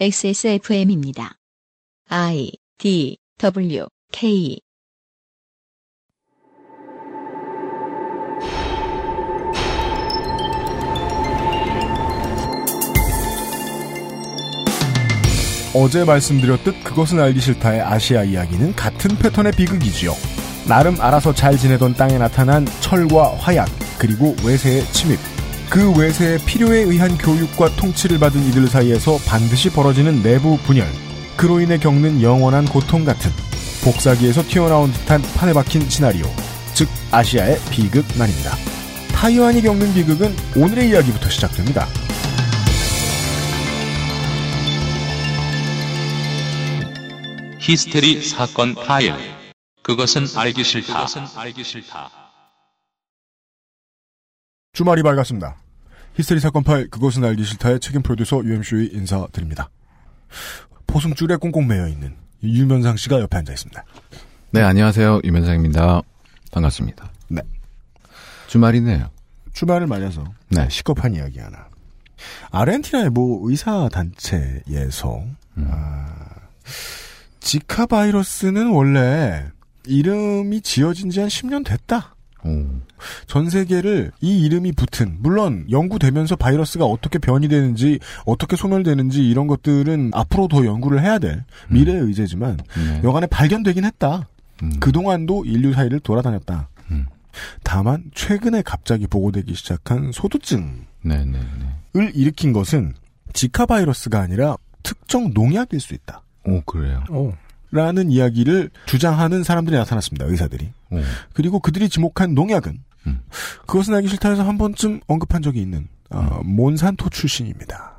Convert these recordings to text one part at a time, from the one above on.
XSFM입니다. IDWK 어제 말씀드렸듯 그것은 알기 싫다의 아시아 이야기는 같은 패턴의 비극이지요. 나름 알아서 잘 지내던 땅에 나타난 철과 화약, 그리고 외세의 침입. 그 외세의 필요에 의한 교육과 통치를 받은 이들 사이에서 반드시 벌어지는 내부 분열. 그로 인해 겪는 영원한 고통 같은 복사기에서 튀어나온 듯한 판에 박힌 시나리오. 즉 아시아의 비극만입니다. 타이완이 겪는 비극은 오늘의 이야기부터 시작됩니다. 히스테리 사건 파일. 그것은 알기 싫다. 주말이 밝았습니다. 히스테리 사건 파일. 그것은 알기 싫다의 책임 프로듀서 UMC의 인사드립니다. 포승줄에 꽁꽁 매여 있는 유면상 씨가 옆에 앉아 있습니다. 네, 안녕하세요. 유면상입니다. 반갑습니다. 네. 주말이네요. 주말을 맞아서 네. 시겁한 이야기 하나. 아르헨티나의 뭐 의사 단체에서 지카 바이러스는 원래 이름이 지어진 지 한 10년 됐다. 전 세계를 이 이름이 붙은, 물론 연구되면서 바이러스가 어떻게 변이 되는지, 어떻게 소멸되는지 이런 것들은 앞으로 더 연구를 해야 될 미래의 의제지만 여간에 발견되긴 했다. 그동안도 인류 사이를 돌아다녔다. 다만 최근에 갑자기 보고되기 시작한 소두증을 일으킨 것은 지카 바이러스가 아니라 특정 농약일 수 있다. 오, 그래요. 라는 이야기를 주장하는 사람들이 나타났습니다. 의사들이. 오. 그리고 그들이 지목한 농약은 그것은 알기 싫다 해서 한 번쯤 언급한 적이 있는 몬산토 출신입니다.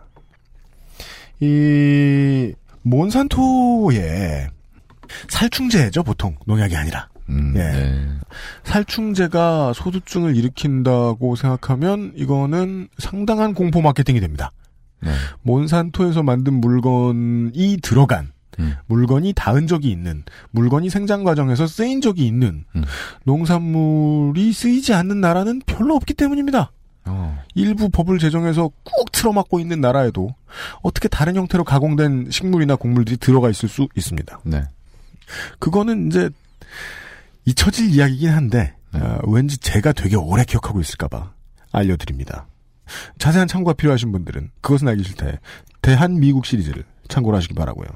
이 몬산토의 살충제죠. 보통 농약이 아니라. 예. 네. 살충제가 소두증을 일으킨다고 생각하면 이거는 상당한 공포 마케팅이 됩니다. 네. 몬산토에서 만든 물건이 들어간 물건이 닿은 적이 있는 물건이 생장 과정에서 쓰인 적이 있는 농산물이 쓰이지 않는 나라는 별로 없기 때문입니다. 일부 법을 제정해서 꾹 틀어막고 있는 나라에도 어떻게 다른 형태로 가공된 식물이나 곡물들이 들어가 있을 수 있습니다. 네. 그거는 이제 잊혀질 이야기긴 한데 왠지 제가 되게 오래 기억하고 있을까 봐 알려드립니다. 자세한 참고가 필요하신 분들은 그것은 알기 싫다의 대한미국 시리즈를 참고를 하시기 바라고요.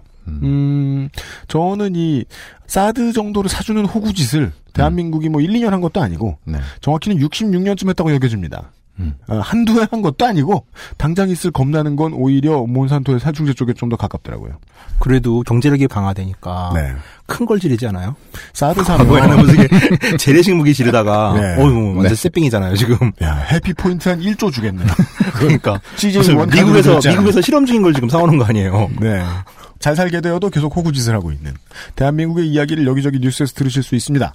저는 이 사드 정도를 사주는 호구짓을 대한민국이 뭐 1, 2년 한 것도 아니고 정확히는 66년쯤 했다고 여겨집니다. 한두 해 한 것도 아니고 당장 있을 겁나는 건 오히려 몬산토의 살충제 쪽에 좀 더 가깝더라고요. 그래도 경제력이 강화되니까 큰 걸 지르잖아요. 사드 사면 재래식 무기 지르다가 완전 쎄빙이잖아요 지금. 야, 해피 포인트 한 1조 주겠네요. 그러니까 미국에서 실험 중인 걸 지금 사오는 거 아니에요. 네. 잘 살게 되어도 계속 호구짓을 하고 있는 대한민국의 이야기를 여기저기 뉴스에서 들으실 수 있습니다.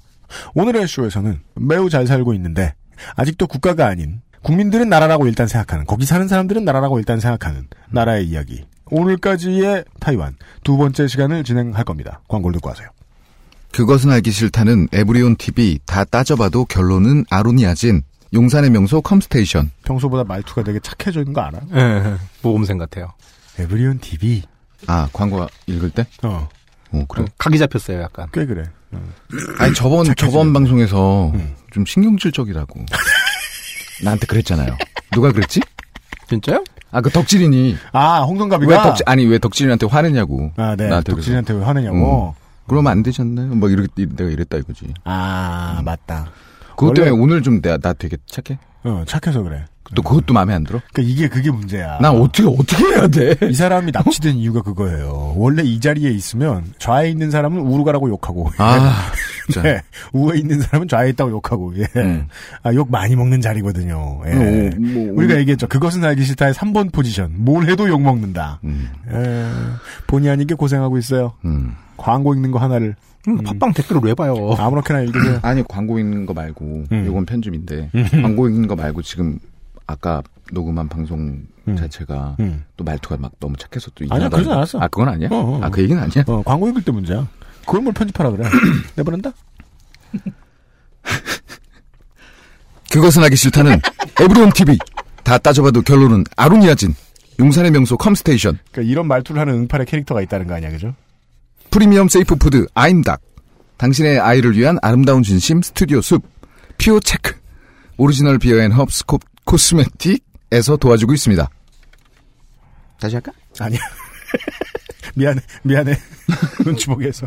오늘의 쇼에서는 매우 잘 살고 있는데 아직도 국가가 아닌 국민들은 나라라고 일단 생각하는, 거기 사는 사람들은 나라라고 일단 생각하는 나라의 이야기. 오늘까지의 타이완 두 번째 시간을 진행할 겁니다. 광고를 듣고 하세요. 그것은 알기 싫다는 에브리온TV 다 따져봐도 결론은 아로니아진. 용산의 명소 컴스테이션. 평소보다 말투가 되게 착해지는 거 알아? 예, 모범생 같아요. 에브리온TV. 아, 광고 읽을 때? 그래. 각이 잡혔어요, 약간. 꽤 그래. 아니, 저번 방송에서 좀 신경질적이라고. 나한테 그랬잖아요. 누가 그랬지? 진짜요? 아, 그 덕질인이. 아, 홍성갑이가? 왜 덕질인한테 화내냐고. 아, 네. 덕질인한테 그래서. 왜 화내냐고. 그러면 안 되지 않나요? 막 내가 이랬다 이거지. 아, 맞다. 그것 원래... 때문에 오늘 좀 나 되게 착해? 착해서 그래. 또 그것도 마음에 안 들어? 그러니까 그게 문제야. 난 어떻게 해야 돼? 이 사람이 납치된 이유가 그거예요. 원래 이 자리에 있으면 좌에 있는 사람은 우로 가라고 욕하고. 아, 네. 우에 있는 사람은 좌에 있다고 욕하고. 예. 아, 욕 많이 먹는 자리거든요. 예. 우리가 얘기했죠. 그것은 알기 싫다의 3번 포지션. 뭘 해도 욕 먹는다. 예. 본의 아니게 고생하고 있어요. 광고 읽는 거 하나를. 팟빵 댓글을 왜 봐요? 아무렇게나 읽으세요. 아니, 광고 읽는 거 말고. 이건 편집인데. 광고 읽는 거 말고 지금. 아까 녹음한 방송 자체가 또 말투가 막 너무 착해서 또 아니야, 그러진 않았어. 아, 그건 아니야? 아, 그 얘기는 아니야? 광고 읽을 때 문제야. 그걸 뭘 편집하라 그래. 내버린다? 그것은 하기 싫다는 에브리온 TV. 다 따져봐도 결론은 아로니아진. 용산의 명소 컴스테이션. 그러니까 이런 말투를 하는 응팔의 캐릭터가 있다는 거 아니야, 그죠? 프리미엄 세이프 푸드 아임닭. 당신의 아이를 위한 아름다운 진심 스튜디오 숲. 퓨어체크. 오리지널 비어 앤 헙 스콥 코스메틱에서 도와주고 있습니다. 다시 할까? 아니야. 미안해. 눈치보게해서.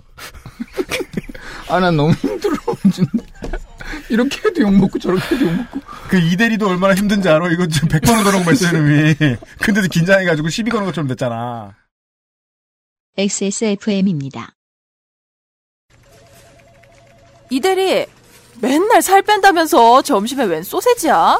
아, 난 너무 힘들어. 이렇게 해도 욕먹고 저렇게 해도 욕먹고. 그 이대리도 얼마나 힘든지 알아? 이거 지금 100번을 거는 거 있어, 이놈이. 근데도 긴장해가지고 시비 거는 것처럼 됐잖아. XSFM입니다. 이대리, 맨날 살 뺀다면서 점심에 웬 소세지야?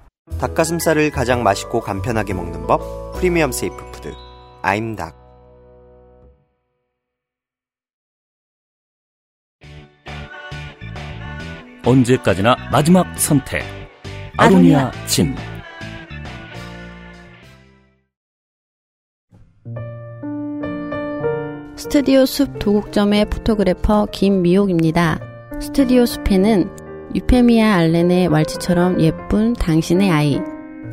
닭가슴살을 가장 맛있고 간편하게 먹는 법, 프리미엄 세이프 푸드 아임닭. 언제까지나 마지막 선택, 아로니아 진. 스튜디오 숲 도곡점의 포토그래퍼 김미옥입니다. 스튜디오 숲에는 유페미아 알렌의 왈츠처럼 예쁜 당신의 아이,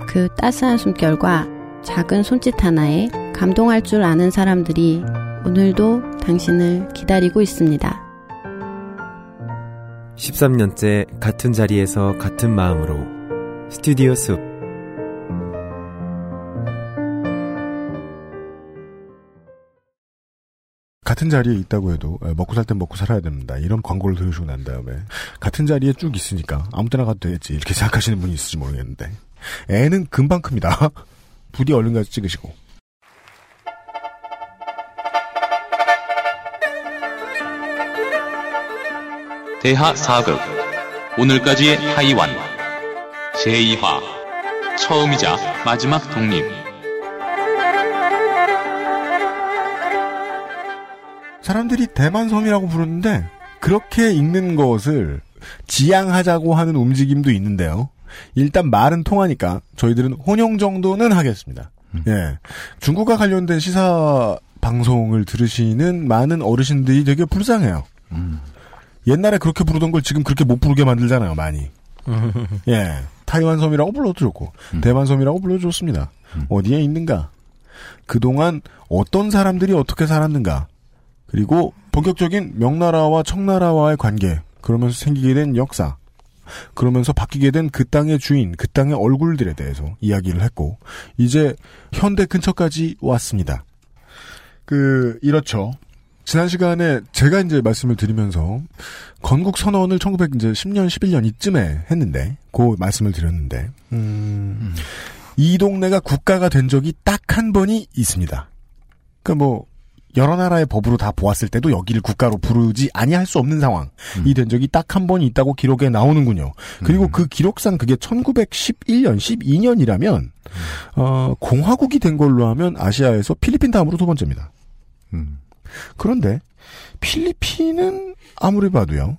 그 따스한 숨결과 작은 손짓 하나에 감동할 줄 아는 사람들이 오늘도 당신을 기다리고 있습니다. 13년째 같은 자리에서 같은 마음으로 스튜디오 숲. 같은 자리에 있다고 해도 먹고 살 땐 먹고 살아야 됩니다. 이런 광고를 들으시고 난 다음에 같은 자리에 쭉 있으니까 아무 때나 가도 되겠지 이렇게 생각하시는 분이 있을지 모르겠는데, 애는 금방 큽니다. 부디 얼른 가서 찍으시고. 대하 4급, 오늘까지의 타이완 제2화, 처음이자 마지막 독립. 사람들이 대만섬이라고 부르는데 그렇게 읽는 것을 지양하자고 하는 움직임도 있는데요. 일단 말은 통하니까 저희들은 혼용 정도는 하겠습니다. 예, 중국과 관련된 시사 방송을 들으시는 많은 어르신들이 되게 불쌍해요. 옛날에 그렇게 부르던 걸 지금 그렇게 못 부르게 만들잖아요, 많이. 예, 타이완섬이라고 불러줬고 대만섬이라고 불러줬습니다. 어디에 있는가, 그동안 어떤 사람들이 어떻게 살았는가, 그리고 본격적인 명나라와 청나라와의 관계, 그러면서 생기게 된 역사, 그러면서 바뀌게 된 그 땅의 주인, 그 땅의 얼굴들에 대해서 이야기를 했고, 이제 현대 근처까지 왔습니다. 이렇죠. 지난 시간에 제가 이제 말씀을 드리면서 건국 선언을 1910년, 11년 이쯤에 했는데, 그 말씀을 드렸는데, 이 동네가 국가가 된 적이 딱 한 번이 있습니다. 그러니까 뭐 여러 나라의 법으로 다 보았을 때도 여기를 국가로 부르지 아니할 수 없는 상황이 된 적이 딱 한 번이 있다고 기록에 나오는군요. 그리고 그 기록상 그게 1911년, 12년이라면 공화국이 된 걸로 하면 아시아에서 필리핀 다음으로 두 번째입니다. 그런데 필리핀은 아무리 봐도요,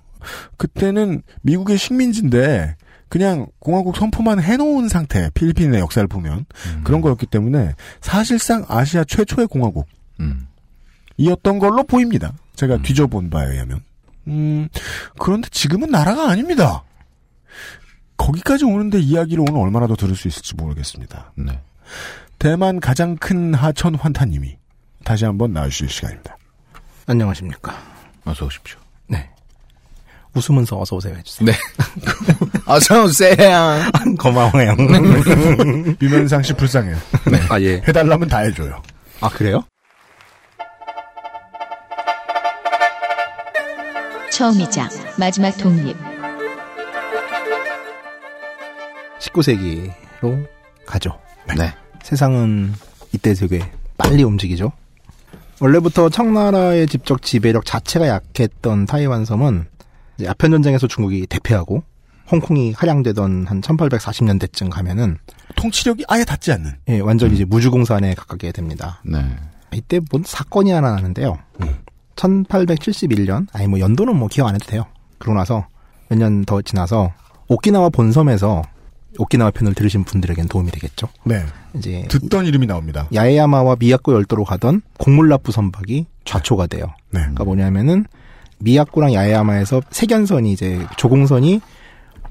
그때는 미국의 식민지인데 그냥 공화국 선포만 해놓은 상태, 필리핀의 역사를 보면 그런 거였기 때문에 사실상 아시아 최초의 공화국 이었던 걸로 보입니다. 제가 뒤져본 바에 의하면. 그런데 지금은 나라가 아닙니다. 거기까지 오는데 이야기를 오늘 얼마나 더 들을 수 있을지 모르겠습니다. 네. 대만 가장 큰 하천 환타님이 다시 한번 나와주실 시간입니다. 안녕하십니까. 어서 오십시오. 네. 웃으면서 어서 오세요 해주세요. 네. 어서 오세요. 고마워요. 유면상 씨 불쌍해요. 네. 아, 예. 해달라면 다 해줘요. 아, 그래요? 처음이자 마지막 독립. 19세기로 가죠. 네. 세상은 이때 되게 빨리 움직이죠. 원래부터 청나라의 직접 지배력 자체가 약했던 타이완섬은 아편 전쟁에서 중국이 대패하고 홍콩이 할양되던 한 1840년대쯤 가면은 통치력이 아예 닿지 않는, 예, 완전히 무주공산에 가깝게 됩니다. 네. 이때 본 사건이 하나 나는데요. 1871년, 아니 뭐 연도는 뭐 기억 안 해도 돼요. 그러고 나서 몇 년 더 지나서 오키나와 본섬에서 오키나와 편을 들으신 분들에겐 도움이 되겠죠. 네. 이제 듣던 이름이 나옵니다. 야에야마와 미야꾸 열도로 가던 곡물납부 선박이 좌초가 돼요. 네. 그러니까 뭐냐면은 미야꾸랑 야에야마에서 세견선이 이제 조공선이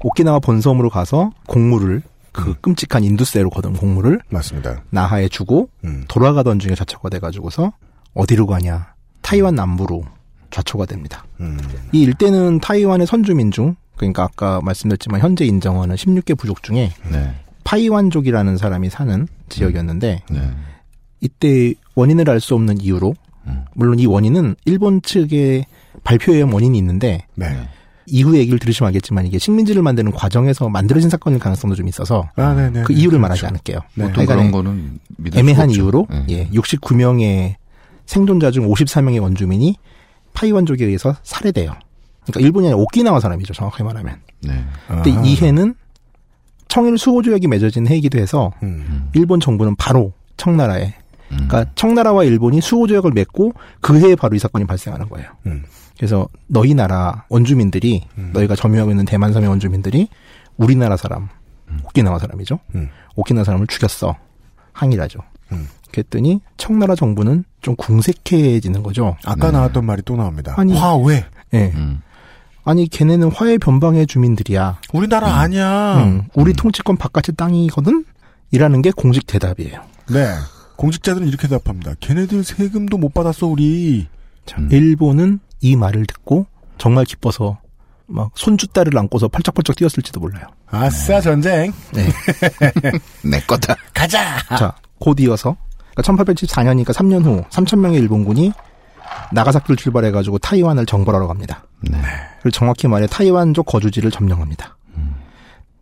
오키나와 본섬으로 가서 곡물을 그 끔찍한 인두세로 거둔 곡물을 맞습니다. 나하에 주고 돌아가던 중에 좌초가 돼가지고서 어디로 가냐? 타이완 남부로 좌초가 됩니다. 이 일대는 타이완의 선주민 중 그러니까 아까 말씀드렸지만 현재 인정하는 16개 부족 중에 네. 파이완족이라는 사람이 사는 지역이었는데 네. 이때 원인을 알 수 없는 이유로 물론 이 원인은 일본 측의 발표에 의한 원인이 있는데 네. 이후 얘기를 들으시면 알겠지만 이게 식민지를 만드는 과정에서 만들어진 사건일 가능성도 좀 있어서 그 이유를 말하지 않을게요. 네. 그런 거는 믿을 애매한 수 없죠. 이유로 네. 예, 69명의 생존자 중 54명의 원주민이 파이완족에 의해서 살해돼요. 그러니까 일본이 아니라 오키나와 사람이죠. 정확히 말하면. 네. 근데 이 해는 청일 수호 조약이 맺어진 해이기도 해서 일본 정부는 바로 청나라에 그러니까 청나라와 일본이 수호 조약을 맺고 그 해에 바로 이 사건이 발생하는 거예요. 그래서 너희 나라 원주민들이 너희가 점유하고 있는 대만 섬의 원주민들이 우리나라 사람, 오키나와 사람이죠. 오키나와 사람을 죽였어. 항의를 하죠. 그랬더니 청나라 정부는 좀 궁색해지는 거죠. 아까 네. 나왔던 말이 또 나옵니다. 아니, 화왜? 네. 아니 걔네는 화해 변방의 주민들이야. 우리나라 아니야. 우리 통치권 바깥의 땅이거든? 이라는 게 공식 대답이에요. 네. 공직자들은 이렇게 대답합니다. 걔네들 세금도 못 받았어 우리. 일본은 이 말을 듣고 정말 기뻐서 막 손주딸을 안고서 팔짝팔짝 뛰었을지도 몰라요. 아싸 네. 전쟁. 네. 내 거다. 가자. 자, 곧 이어서 그러니까 1874년이니까 3년 후 3,000명의 일본군이 나가사키를 출발해가지고 타이완을 정벌하러 갑니다. 네. 그리고 정확히 말해 타이완족 거주지를 점령합니다.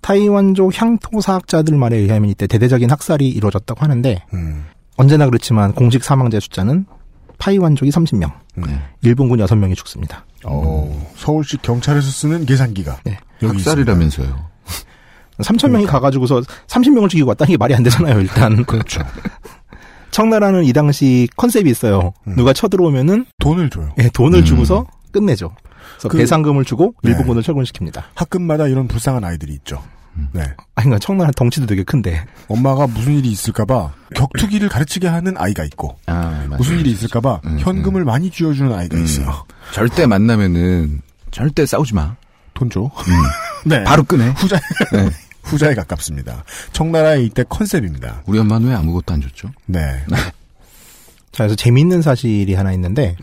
타이완족 향토사학자들만에 의하면 이때 대대적인 학살이 이루어졌다고 하는데 언제나 그렇지만 공식 사망자의 숫자는 타이완족이 30명, 일본군 6명이 죽습니다. 서울시 경찰에서 쓰는 계산기가 네. 학살이라면서요. 3,000명이 가가지고서 30명을 죽이고 왔다는 게 말이 안 되잖아요. 일단 그렇죠. 청나라는 이 당시 컨셉이 있어요. 누가 쳐들어오면은 돈을 줘요. 예, 돈을 주고서 끝내죠. 그래서 배상금을 주고 네. 일본군을 철군시킵니다. 학급마다 이런 불쌍한 아이들이 있죠. 네. 아니, 청나라 덩치도 되게 큰데. 엄마가 무슨 일이 있을까봐 격투기를 가르치게 하는 아이가 있고, 무슨 일이 있을까봐 현금을 많이 쥐어주는 아이가 있어요. 절대 만나면은, 절대 싸우지 마. 돈 줘. 네. 바로 끄네. 후자에, 네. 후자에 가깝습니다. 청나라의 이때 컨셉입니다. 우리 엄마는 왜 아무것도 안 줬죠? 네. 자, 그래서 재미있는 사실이 하나 있는데,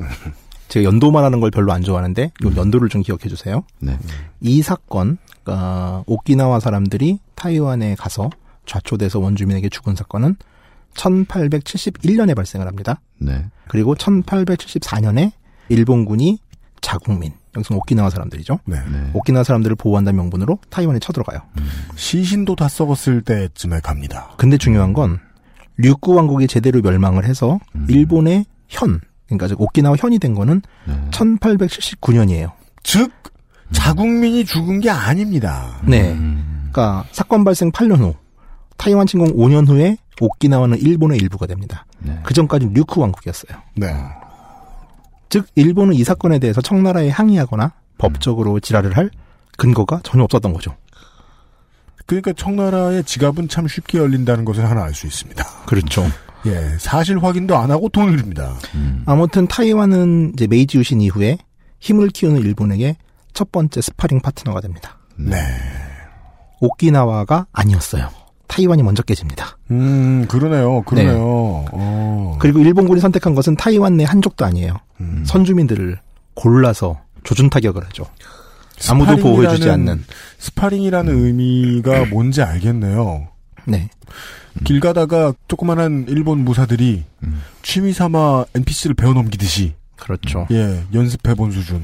제가 연도 말하는 걸 별로 안 좋아하는데 이 연도를 좀 기억해 주세요. 네. 이 사건, 그러니까 오키나와 사람들이 타이완에 가서 좌초돼서 원주민에게 죽은 사건은 1871년에 발생을 합니다. 네. 그리고 1874년에 일본군이 자국민, 여기서는 오키나와 사람들이죠. 네. 네. 오키나와 사람들을 보호한다는 명분으로 타이완에 쳐들어가요. 시신도 다 썩었을 때쯤에 갑니다. 근데 중요한 건 류꾸 왕국이 제대로 멸망을 해서 일본의 현, 그러니까 오키나와 현이 된 거는 1879년이에요. 즉 자국민이 죽은 게 아닙니다. 네. 그러니까 사건 발생 8년 후 타이완 침공 5년 후에 오키나와는 일본의 일부가 됩니다. 네. 그전까지는 류쿠 왕국이었어요. 네. 즉 일본은 이 사건에 대해서 청나라에 항의하거나 법적으로 지랄을 할 근거가 전혀 없었던 거죠. 그러니까 청나라의 지갑은 참 쉽게 열린다는 것을 하나 알 수 있습니다. 그렇죠. 예, 사실 확인도 안 하고 돈을 줍니다. 아무튼 타이완은 이제 메이지 유신 이후에 힘을 키우는 일본에게 첫 번째 스파링 파트너가 됩니다. 네. 오키나와가 아니었어요. 타이완이 먼저 깨집니다. 그러네요. 그러네요. 네. 그리고 일본군이 선택한 것은 타이완 내 한족도 아니에요. 선주민들을 골라서 조준 타격을 하죠. 아무도 보호해주지 않는. 스파링이라는 의미가 뭔지 알겠네요. 네. 길 가다가 조그만한 일본 무사들이 취미삼아 NPC를 배워넘기듯이 그렇죠. 예, 연습해본 수준.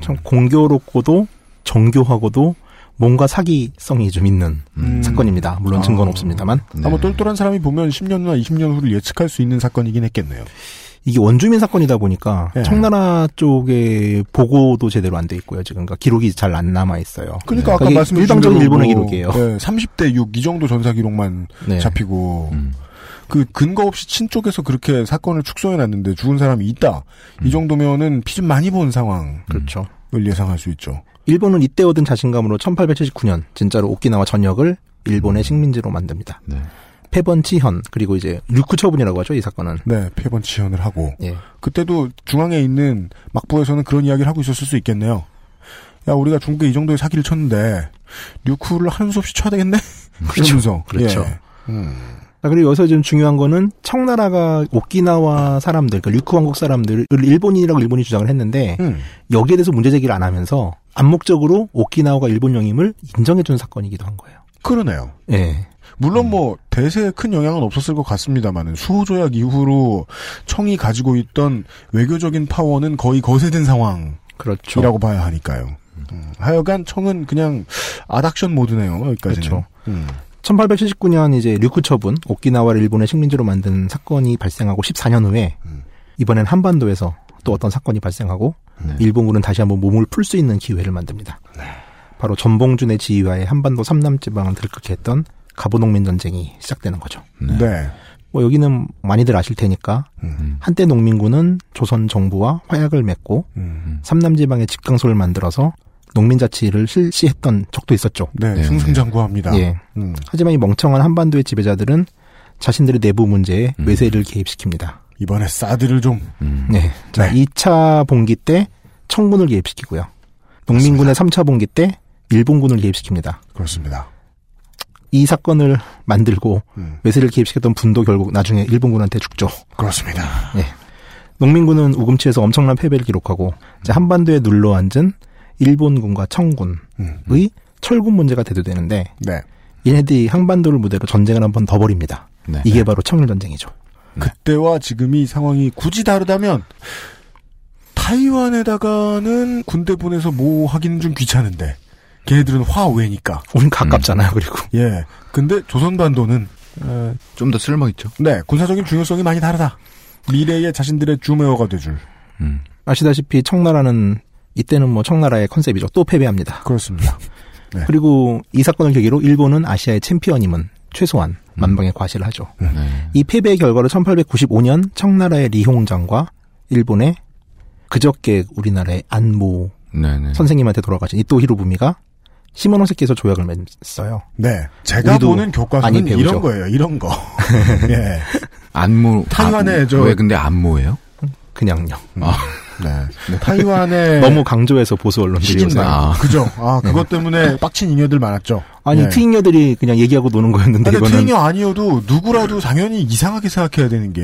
참 공교롭고도 정교하고도 뭔가 사기성이 좀 있는 사건입니다. 물론 증거는 없습니다만. 네. 아마 똘똘한 사람이 보면 10년이나 20년 후를 예측할 수 있는 사건이긴 했겠네요. 이게 원주민 사건이다 보니까 네. 청나라 쪽에 보고도 제대로 안 돼 있고요. 지금 그러니까 기록이 잘 안 남아 있어요. 그러니까 네. 아까 말씀드린 일방적인 일본의 기록이에요. 네, 30대 6 이 정도 전사 기록만 잡히고 그 근거 없이 친 쪽에서 그렇게 사건을 축소해놨는데 죽은 사람이 있다. 이 정도면은 피 좀 많이 본 상황을 그렇죠. 예상할 수 있죠. 일본은 이때 얻은 자신감으로 1879년 진짜로 오키나와 전역을 일본의 식민지로 만듭니다. 네. 폐번치현 그리고 이제 육구처분이라고 하죠. 이 사건은. 네. 폐번치현을 하고. 예. 그때도 중앙에 있는 막부에서는 그런 이야기를 하고 있었을 수 있겠네요. 야, 우리가 중국에 이 정도의 사기를 쳤는데 뉴쿠를 하는 수 없이 쳐야 되겠네? 그렇죠. 그렇죠. 예. 자, 그리고 여기서 지금 중요한 거는 청나라가 오키나와 사람들, 그러니까 뉴쿠 왕국 사람들을 일본인이라고 일본이 주장을 했는데 여기에 대해서 문제 제기를 안 하면서 암묵적으로 오키나와가 일본 영임을 인정해준 사건이기도 한 거예요. 그러네요. 예. 물론 뭐 대세에 큰 영향은 없었을 것 같습니다만 수호조약 이후로 청이 가지고 있던 외교적인 파워는 거의 거세된 상황이라고 그렇죠. 봐야 하니까요. 하여간 청은 그냥 아닥션 모드네요. 여기까지는. 그렇죠. 1879년 이제 류쿠 처분, 오키나와를 일본의 식민지로 만든 사건이 발생하고 14년 후에 이번엔 한반도에서 또 어떤 사건이 발생하고 네. 일본군은 다시 한번 몸을 풀 수 있는 기회를 만듭니다. 네. 바로 전봉준의 지휘하에 한반도 삼남지방을 들끓게 했던 가보농민 전쟁이 시작되는 거죠. 네. 네. 뭐 여기는 많이들 아실 테니까 한때 농민군은 조선 정부와 화약을 맺고 삼남지방에 집강소를 만들어서 농민자치를 실시했던 적도 있었죠. 네, 승승장구합니다. 예. 하지만 이 멍청한 한반도의 지배자들은 자신들의 내부 문제에 외세를 개입시킵니다. 이번에 사드를 좀. 네. 자, 네. 2차 봉기 때 청군을 개입시키고요. 농민군의 그렇습니다. 3차 봉기 때 일본군을 개입시킵니다. 그렇습니다. 이 사건을 만들고 외세를 개입시켰던 분도 결국 나중에 일본군한테 죽죠. 그렇습니다. 예. 농민군은 우금치에서 엄청난 패배를 기록하고 이제 한반도에 눌러앉은 일본군과 청군의 철군 문제가 대두되는데 네. 얘네들이 한반도를 무대로 전쟁을 한 번 더 벌입니다. 네. 이게 바로 청일전쟁이죠. 그때와 지금이 상황이 굳이 다르다면 타이완에다가는 군대 보내서 뭐 하기는 좀 귀찮은데 걔네들은 화웨니까. 우린 가깝잖아요. 그리고. 예. 근데 조선반도는 좀 더 쓸모있죠. 네. 군사적인 중요성이 많이 다르다. 미래의 자신들의 주메어가 되줄. 아시다시피 청나라는 이때는 뭐 청나라의 컨셉이죠. 또 패배합니다. 그렇습니다. 네. 그리고 이 사건을 계기로 일본은 아시아의 챔피언임은 최소한 만방의 과시를 하죠. 이 패배의 결과로 1895년 청나라의 리홍장과 일본의 그저께 우리나라의 안모 선생님한테 돌아가신 이토 히로부미가 시모노세키에서 조약을 맺었어요. 네, 제가 보는 교과서는 이런 거예요. 이런 거. 예. 안모. 타이완의 저 왜 근데 안모예요? 그냥요. 아. 네. 타이완의 너무 강조해서 보수 언론들이 그죠. 아, 그것 때문에 빡친 잉여들 많았죠. 아니, 네. 트잉여들이 그냥 얘기하고 노는 거였는데 근데 이거는 트잉여 아니어도 누구라도 당연히 이상하게 생각해야 되는 게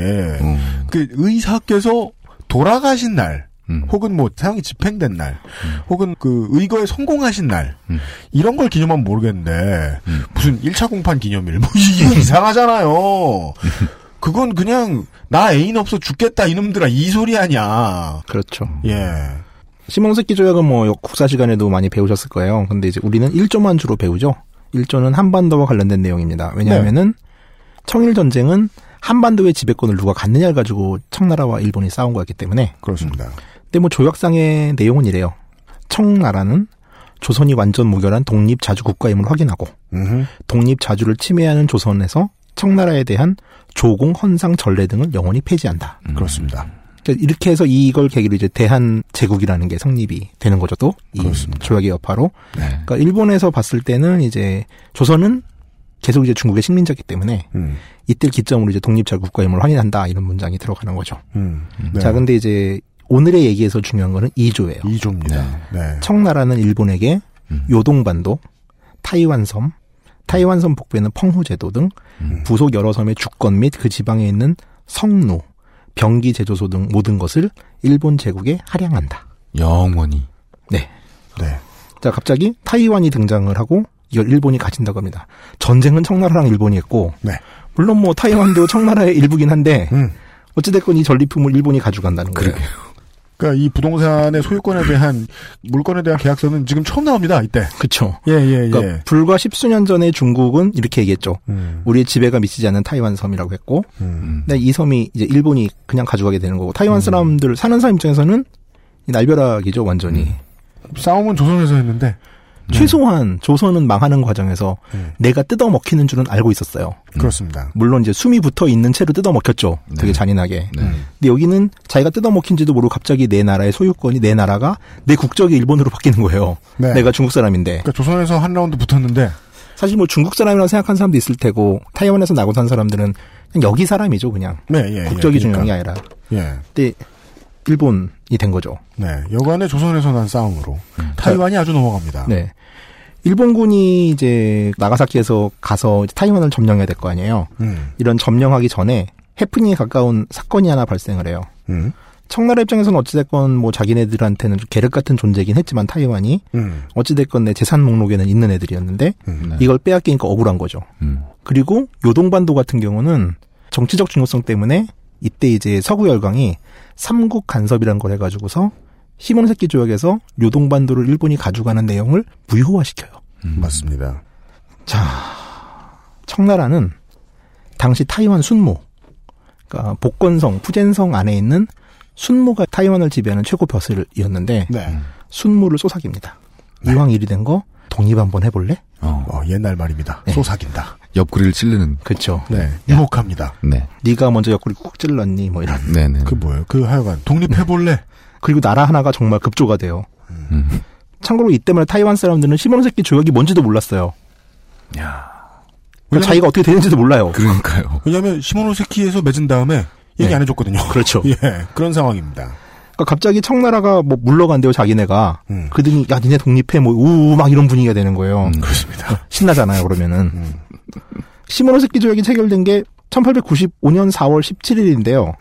그 의사께서 돌아가신 날 혹은 뭐 사형이 집행된 날 혹은 그 의거에 성공하신 날 이런 걸 기념하면 모르겠는데 무슨 1차 공판 기념일 뭐 이게 이상하잖아요. 그건 그냥 나 애인 없어 죽겠다 이놈들아 이 소리 아니야. 그렇죠. 예. 시모노세키 조약은 뭐 국사 시간에도 많이 배우셨을 거예요. 근데 이제 우리는 1조만 주로 배우죠. 1조는 한반도와 관련된 내용입니다. 왜냐하면은 네. 청일 전쟁은 한반도의 지배권을 누가 갖느냐를 가지고 청나라와 일본이 싸운 거였기 때문에 그렇습니다. 근데 뭐 조약상의 내용은 이래요. 청나라는 조선이 완전 무결한 독립 자주 국가임을 확인하고 독립 자주를 침해하는 조선에서 청나라에 대한 조공, 헌상, 전례 등을 영원히 폐지한다. 그렇습니다. 그러니까 이렇게 해서 이걸 계기로 이제 대한 제국이라는 게 성립이 되는 거죠. 또 이 조약의 여파로. 네. 그러니까 일본에서 봤을 때는 이제 조선은 계속 이제 중국의 식민자이기 때문에 이때 기점으로 이제 독립자 국가임을 확인한다 이런 문장이 들어가는 거죠. 네. 자, 근데 이제 오늘의 얘기에서 중요한 거는 2조예요. 2조입니다. 네. 네. 청나라는 일본에게 요동반도, 타이완섬. 타이완섬 북부에는 펑후 제도 등 부속 여러 섬의 주권 및 그 지방에 있는 성노, 병기 제조소 등 모든 것을 일본 제국에 할양한다. 영원히. 네. 네. 자, 갑자기 타이완이 등장을 하고 이걸 일본이 가진다고 합니다. 전쟁은 청나라랑 일본이 했고 네. 물론 뭐 타이완도 청나라의 일부긴 한데 어찌됐건 이 전리품을 일본이 가져간다는 거예요. 그러니까 이 부동산의 소유권에 대한 물건에 대한 계약서는 지금 처음 나옵니다. 이때. 그렇죠. 예. 그러니까 불과 10수년 전에 중국은 이렇게 얘기했죠. 우리의 지배가 미치지 않는 타이완 섬이라고 했고 근데 이 섬이 이제 일본이 그냥 가져가게 되는 거고 타이완 사람들 사는 사람 입장에서는 날벼락이죠. 완전히. 싸움은 조선에서 했는데 최소한 조선은 망하는 과정에서 내가 뜯어먹히는 줄은 알고 있었어요. 그렇습니다. 물론 이제 숨이 붙어있는 채로 뜯어먹혔죠. 네. 되게 잔인하게. 네. 근데 여기는 자기가 뜯어먹힌지도 모르고 갑자기 내 나라의 소유권이, 내 나라가 내 국적이 일본으로 바뀌는 거예요. 네. 내가 중국 사람인데. 그러니까 조선에서 한 라운드 붙었는데 사실 뭐 중국 사람이라고 생각하는 사람도 있을 테고 타이완에서 나고 산 사람들은 그냥 여기 사람이죠. 그냥. 네, 예, 국적이 중요한 게 아니라. 예. 근데 일본이 된 거죠. 네, 여간의 조선에서 난 싸움으로 타이완이 아주 넘어갑니다. 네, 일본군이 이제 나가사키에서 가서 타이완을 점령해야 될 거 아니에요. 이런 점령하기 전에 해프닝에 가까운 사건이 하나 발생을 해요. 청나라 입장에서는 어찌됐건 뭐 자기네들한테는 계륵 같은 존재긴 했지만 타이완이 어찌됐건 내 재산 목록에는 있는 애들이었는데 이걸 빼앗기니까 억울한 거죠. 그리고 요동반도 같은 경우는 정치적 중요성 때문에 이때 이제 서구 열강이 삼국 간섭이란 걸 해가지고서 시모노세키 조약에서 요동반도를 일본이 가져가는 내용을 무효화시켜요. 맞습니다. 자, 청나라는 당시 타이완 순모, 그러니까 복건성, 푸젠성 안에 있는 순모가 타이완을 지배하는 최고 벼슬이었는데 네. 순모를 쏘사깁니다. 네. 이왕 일이 된 거 독립 한번 해볼래? 옛날 말입니다. 네. 쏘사긴다. 옆구리를 찔르는. 그렇죠. 네. 유혹합니다. 네. 네가 먼저 옆구리 꾹 찔렀니? 뭐 이런. 네네. 그 뭐예요? 그 하여간 독립해볼래? 네. 그리고 나라 하나가 정말 급조가 돼요. 참고로 이때만 타이완 사람들은 시모노세키 조약이 뭔지도 몰랐어요. 야. 그러니까 자기가 어떻게 되는지도 몰라요. 그러니까요. 왜냐하면 시모노세키에서 맺은 다음에 얘기 네. 안 해줬거든요. 그렇죠. 예. 그런 상황입니다. 그러니까 갑자기 청나라가 뭐 물러간대요, 자기네가. 그러더니 야, 니네 독립해 뭐 우우 막 이런 분위기가 되는 거예요. 그렇습니다. 신나잖아요, 그러면은. 시모노세키 조약이 체결된 게 1895년 4월 17일인데요.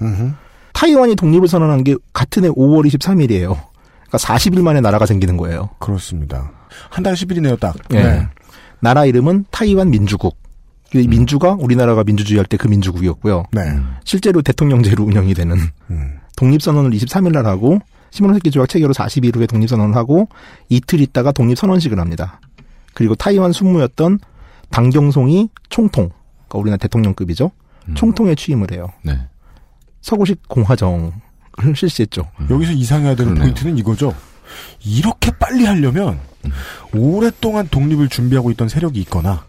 타이완이 독립을 선언한 게 같은 해 5월 23일이에요. 그러니까 40일 만에 나라가 생기는 거예요. 그렇습니다. 한 달 10일이네요, 딱. 네. 네. 나라 이름은 타이완 민주국. 민주가 우리나라가 민주주의할 때 그 민주국이었고요. 네. 실제로 대통령제로 운영이 되는 독립선언을 23일 날 하고 시모노세키 조약 체결로 40일 후에 독립선언을 하고 이틀 있다가 독립선언식을 합니다. 그리고 타이완 순무였던 당경송이 총통, 그러니까 우리나라 대통령급이죠. 총통에 취임을 해요. 네. 서구식 공화정을 실시했죠. 여기서 이상해야 되는 그러네요. 포인트는 이거죠. 이렇게 빨리 하려면 오랫동안 독립을 준비하고 있던 세력이 있거나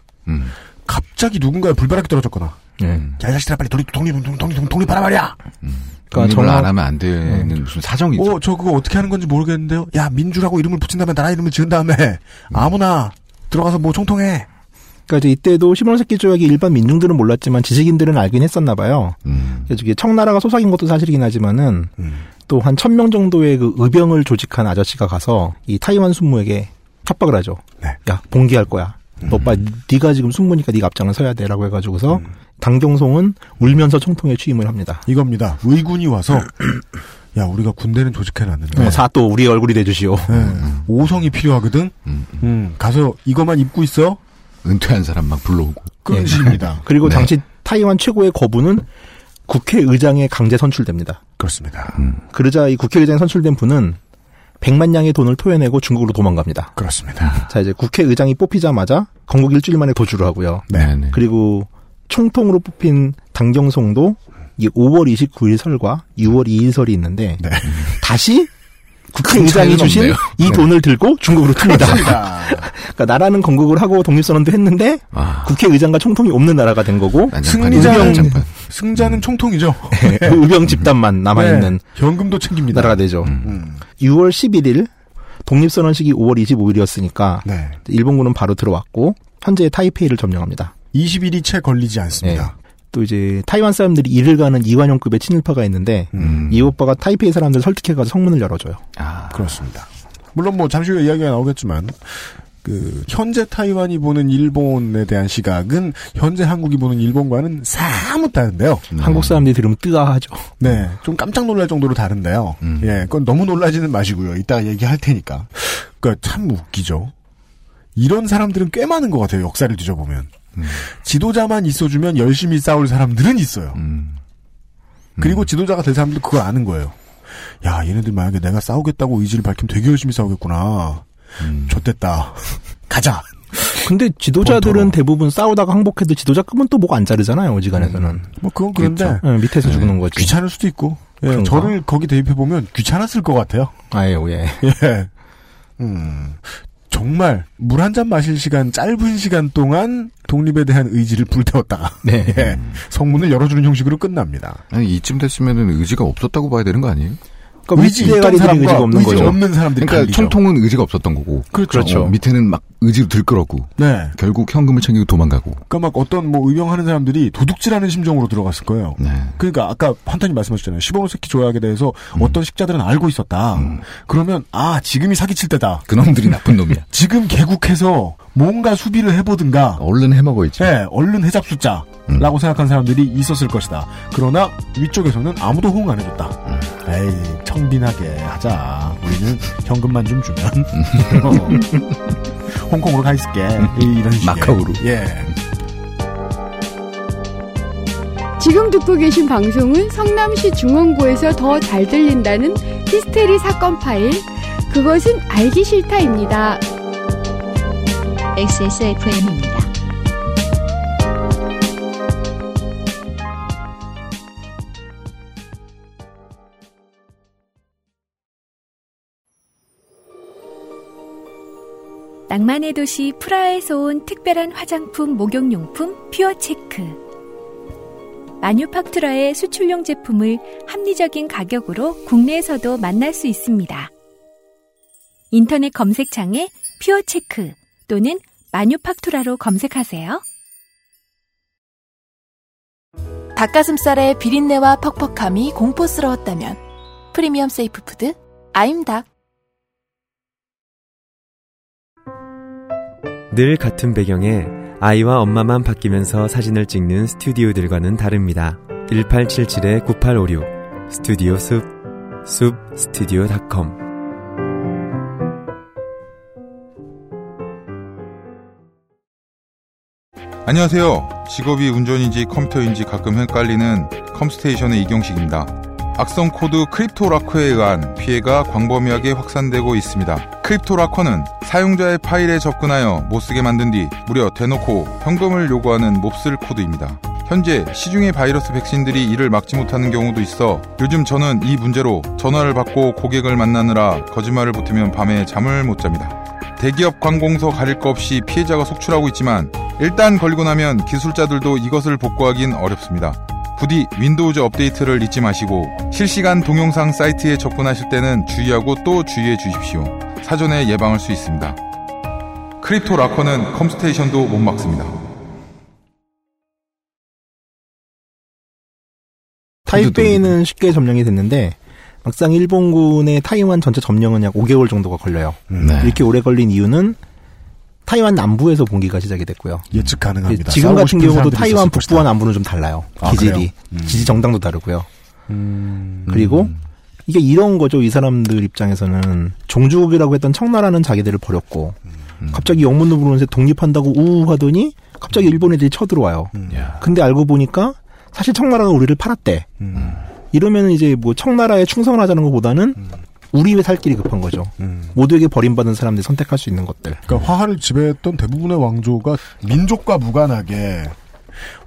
갑자기 누군가에 불벼락이 떨어졌거나 야, 이 자식들아 빨리 독립하라 말이야. 그러니까 정말 안 하면 안 되는 무슨 사정이죠. 저 그거 어떻게 하는 건지 모르겠는데요. 야, 민주라고 이름을 붙인 다음에 나라 이름을 지은 다음에 아무나 들어가서 뭐 총통해. 그러니까 이제 이때도 시모노세키 조약이 일반 민중들은 몰랐지만 지식인들은 알긴 했었나 봐요. 그래서 이게 청나라가 쏘사긴 것도 사실이긴 하지만은 또 한 1,000명 정도의 그 의병을 조직한 아저씨가 가서 이 타이완 순무에게 협박을 하죠. 네. 야, 봉기할 거야. 너 빨리 네가 지금 순무니까 네가 앞장을 서야 돼라고 해가지고서 당경송은 울면서 총통에 취임을 합니다. 이겁니다. 의군이 와서 야, 우리가 군대는 조직해놨는데. 네. 사또 우리 얼굴이 돼주시오. 네. 오성이 필요하거든. 가서 이것만 입고 있어. 은퇴한 사람 막 불러오고. 끝입니다. 그리고 당시 네. 타이완 최고의 거부는 국회의장에 강제 선출됩니다. 그렇습니다. 그러자 이 국회의장에 선출된 분은 100만 양의 돈을 토해내고 중국으로 도망갑니다. 그렇습니다. 자, 이제 국회의장이 뽑히자마자 건국 일주일 만에 도주를 하고요. 네. 그리고 총통으로 뽑힌 당경송도 이 5월 29일 설과 6월 2일 설이 있는데 네. 다시 국회의장이 주신 없네요. 이 네. 돈을 들고 중국으로 튑니다. 그러니까 나라는 건국을 하고 독립선언도 했는데 국회의장과 총통이 없는 나라가 된 거고 승자는 총통이죠. 네. 의병 집단만 남아있는 네. 현금도 챙깁니다. 나라가 되죠. 6월 11일 독립선언식이 5월 25일이었으니까 네. 일본군은 바로 들어왔고 현재 타이페이를 점령합니다. 20일이 채 걸리지 않습니다. 네. 또 이제 타이완 사람들이 일을 가는 이완용급의 친일파가 있는데 이 오빠가 타이페이 사람들 설득해가지고 성문을 열어줘요. 아, 그렇습니다. 물론 뭐 잠시 후에 이야기가 나오겠지만 그 현재 타이완이 보는 일본에 대한 시각은 현재 한국이 보는 일본과는 사뭇 다른데요. 한국 사람들이 들으면 뜨아하죠. 네, 좀 깜짝 놀랄 정도로 다른데요. 예, 그건 너무 놀라지는 마시고요. 이따 얘기할 테니까. 그러니까 참 웃기죠. 이런 사람들은 꽤 많은 것 같아요. 역사를 뒤져보면. 지도자만 있어주면 열심히 싸울 사람들은 있어요. 그리고 지도자가 될 사람들은 그걸 아는 거예요. 야, 얘네들 만약에 내가 싸우겠다고 의지를 밝히면 되게 열심히 싸우겠구나. 좆됐다. 가자. 근데 지도자들은 번토로. 대부분 싸우다가 항복해도 지도자급은 또 목 안 자르잖아요. 어지간해서는. 뭐 그건 그런데 네, 밑에서 죽는 거지. 귀찮을 수도 있고. 예, 저를 거기 대입해보면 귀찮았을 것 같아요. 아유, 예. 정말 정말 물 한 잔 마실 시간 짧은 시간 동안 독립에 대한 의지를 불태웠다. 네. 예. 성문을 열어주는 형식으로 끝납니다. 아니, 이쯤 됐으면은 의지가 없었다고 봐야 되는 거 아니에요? 그러니까 의지가 있던 사람과 의지가 없는 거죠. 없는 사람들이 그러니까 갈리죠. 총통은 의지가 없었던 거고, 그렇죠. 밑에는 막 의지로 들끓었고, 네. 결국 현금을 챙기고 도망가고. 그러니까 막 어떤 뭐 의병하는 사람들이 도둑질하는 심정으로 들어갔을 거예요. 네. 그러니까 아까 판타님 말씀하셨잖아요. 시모노세키 조약에 대해서 어떤 식자들은 알고 있었다. 그러면 아 지금이 사기칠 때다. 그놈들이 나쁜 놈이야. 지금 개국해서 뭔가 수비를 해보든가. 얼른 해먹어야지. 네, 얼른 해잡숫자라고 생각한 사람들이 있었을 것이다. 그러나 위쪽에서는 아무도 호응 안 해줬다. 에이, 청빈하게 하자. 우리는 현금만 좀 주면. 홍콩으로 가 있을게. 이런 식의. 마카오로. 예. 지금 듣고 계신 방송은 성남시 중원고에서 더 잘 들린다는 히스테리 사건 파일. 그것은 알기 싫다입니다. XSFM입니다. 낭만의 도시 프라하에서 온 특별한 화장품 목욕용품 퓨어체크. 마뉴팍투라의 수출용 제품을 합리적인 가격으로 국내에서도 만날 수 있습니다. 인터넷 검색창에 퓨어체크 또는 마뉴팍투라로 검색하세요. 닭가슴살의 비린내와 퍽퍽함이 공포스러웠다면 프리미엄 세이프푸드 아임닭. 늘 같은 배경에 아이와 엄마만 바뀌면서 사진을 찍는 스튜디오들과는 다릅니다. 1877-9856 스튜디오 숲, 숲스튜디오닷컴. 안녕하세요. 직업이 운전인지 컴퓨터인지 가끔 헷갈리는 컴스테이션의 이경식입니다. 악성 코드 크립토라커에 의한 피해가 광범위하게 확산되고 있습니다. 크립토라커는 사용자의 파일에 접근하여 못쓰게 만든 뒤 무려 대놓고 현금을 요구하는 몹쓸 코드입니다. 현재 시중의 바이러스 백신들이 이를 막지 못하는 경우도 있어 요즘 저는 이 문제로 전화를 받고 고객을 만나느라 거짓말을 보태면 밤에 잠을 못 잡니다. 대기업 관공서 가릴 것 없이 피해자가 속출하고 있지만 일단 걸리고 나면 기술자들도 이것을 복구하긴 어렵습니다. 부디 윈도우즈 업데이트를 잊지 마시고 실시간 동영상 사이트에 접근하실 때는 주의하고 또 주의해 주십시오. 사전에 예방할 수 있습니다. 크립토 라커는 컴스테이션도 못 막습니다. 타이베이는 쉽게 점령이 됐는데 막상 일본군의 타이완 전체 점령은 약 5개월 정도가 걸려요. 네. 이렇게 오래 걸린 이유는 타이완 남부에서 봉기가 시작이 됐고요. 예측 가능합니다. 지금 같은 경우도 타이완 북부와 남부는 좀 달라요. 기질이. 지지 정당도 다르고요. 그리고 이게 이런 거죠. 이 사람들 입장에서는 종주국이라고 했던 청나라는 자기들을 버렸고 갑자기 영문으로 부르면서 독립한다고 우우 하더니 갑자기 일본 애들이 쳐들어와요. 근데 알고 보니까 사실 청나라가 우리를 팔았대. 이러면 이제 뭐 청나라에 충성하자는 것보다는 우리 왜 살 길이 급한 거죠. 모두에게 버림받은 사람들이 선택할 수 있는 것들. 그러니까 화하를 지배했던 대부분의 왕조가 민족과 무관하게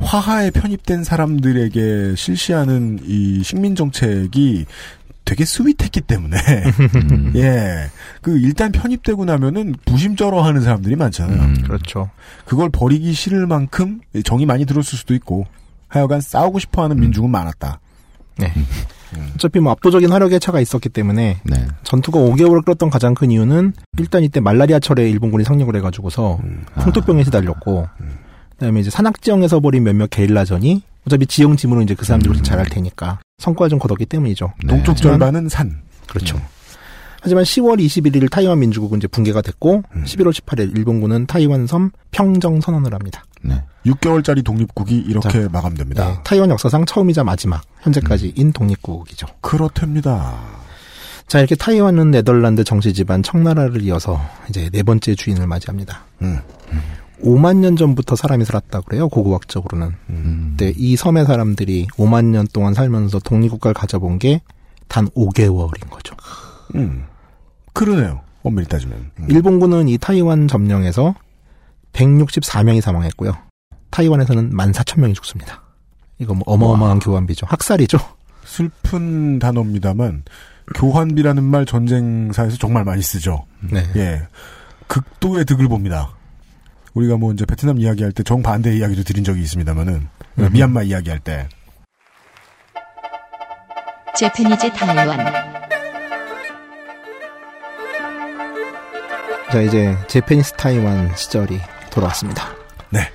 화하에 편입된 사람들에게 실시하는 이 식민 정책이 되게 스윗했기 때문에 예, 그 일단 편입되고 나면은 부심쩔어하는 사람들이 많잖아요. 그렇죠. 그걸 버리기 싫을 만큼 정이 많이 들었을 수도 있고 하여간 싸우고 싶어하는 민중은 많았다. 네. 어차피 뭐 압도적인 화력의 차가 있었기 때문에 네. 전투가 5개월을 끌었던 가장 큰 이유는 일단 이때 말라리아철에 일본군이 상륙을 해가지고서 풍토병에 시달렸고 그다음에 이제 산악지형에서 벌인 몇몇 게릴라전이 어차피 지형 지문은 이제 그 사람들이 잘할 테니까 성과를 좀 거뒀기 때문이죠. 네. 동쪽 절반은 산. 그렇죠. 하지만 10월 21일 타이완 민주국은 이제 붕괴가 됐고 11월 18일 일본군은 타이완 섬 평정 선언을 합니다. 네. 6개월짜리 독립국이 이렇게 자, 마감됩니다. 네. 타이완 역사상 처음이자 마지막 현재까지인 독립국이죠. 그렇답니다. 자, 이렇게 타이완은 네덜란드 정치 집안 청나라를 이어서 이제 네 번째 주인을 맞이합니다. 5만 년 전부터 사람이 살았다고 그래요. 고고학적으로는. 근데 이 섬의 사람들이 5만 년 동안 살면서 독립국가를 가져본 게 단 5개월인 거죠. 그러네요. 엄밀히 따지면. 일본군은 이 타이완 점령에서 164명이 사망했고요. 타이완에서는 14,000명이 죽습니다. 이거 뭐 어마어마한 교환비죠. 학살이죠. 슬픈 단어입니다만 교환비라는 말 전쟁사에서 정말 많이 쓰죠. 네. 예. 극도의 득을 봅니다. 우리가 뭐 이제 베트남 이야기할 때 정반대 이야기도 드린 적이 있습니다만은 미얀마 이야기할 때 재패니즈 타이완. 자, 이제 재패니스 타이완 시절이 돌아왔습니다. 네.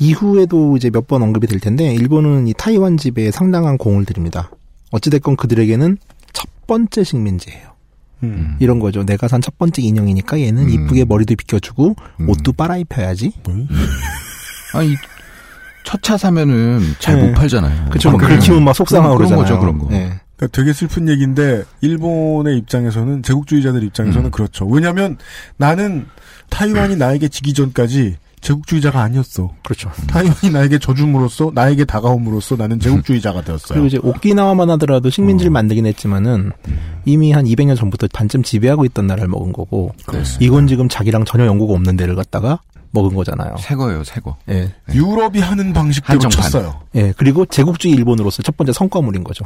이후에도 이제 몇 번 언급이 될 텐데 일본은 이 타이완 지배에 상당한 공을 들입니다. 어찌됐건 그들에게는 첫 번째 식민지예요. 이런 거죠. 내가 산 첫 번째 인형이니까 얘는 이쁘게 머리도 빗겨주고 옷도 빨아입혀야지. 아니 첫차 사면은 잘 못 팔잖아요. 그렇죠. 그걸 키우면 막 속상하고 그러잖아요. 거죠, 그런 거. 네. 그러니까 되게 슬픈 얘기인데 일본의 입장에서는 제국주의자들 입장에서는 그렇죠. 왜냐하면 나는 타이완이 나에게 지기 전까지 제국주의자가 아니었어. 그렇죠. 타이완이 나에게 져줌으로써 나에게 다가옴으로써 나는 제국주의자가 되었어요. 그리고 이제 오키나와만 하더라도 식민지를 만들긴 했지만은 이미 한 200년 전부터 반쯤 지배하고 있던 나라를 먹은 거고. 그렇습니다. 이건 지금 자기랑 전혀 연고가 없는 데를 갔다가 먹은 거잖아요. 새 거예요, 새 거. 예. 유럽이 하는 방식대로 쳤어요. 예. 그리고 제국주의 일본으로서 첫 번째 성과물인 거죠.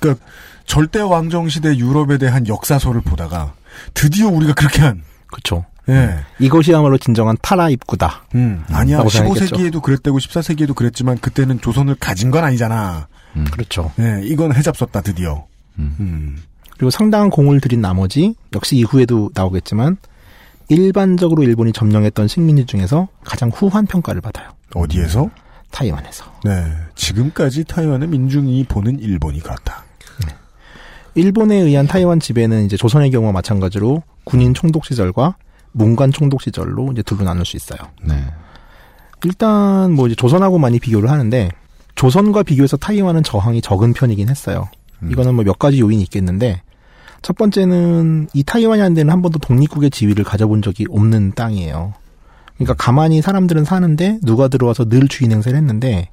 그러니까 절대 왕정 시대 유럽에 대한 역사서를 보다가 드디어 우리가 그렇게 한. 그렇죠. 예. 이것이야말로 진정한 탈아입구다. 아니야. 15세기에도 그랬다고 14세기에도 그랬지만 그때는 조선을 가진 건 아니잖아. 그렇죠. 예. 이건 해잡섰다 드디어. 그리고 상당한 공을 들인 나머지 역시 이후에도 나오겠지만. 일반적으로 일본이 점령했던 식민지 중에서 가장 후한 평가를 받아요. 어디에서? 타이완에서. 네. 지금까지 타이완의 민중이 보는 일본이 같다. 네. 일본에 의한 타이완 지배는 이제 조선의 경우와 마찬가지로 군인 총독 시절과 문관 총독 시절로 이제 둘로 나눌 수 있어요. 네. 일단 뭐 이제 조선하고 많이 비교를 하는데 조선과 비교해서 타이완은 저항이 적은 편이긴 했어요. 이거는 뭐 몇 가지 요인이 있겠는데 첫 번째는 이 타이완이 한 데는 한 번도 독립국의 지위를 가져본 적이 없는 땅이에요. 그러니까 가만히 사람들은 사는데 누가 들어와서 늘 주인 행세를 했는데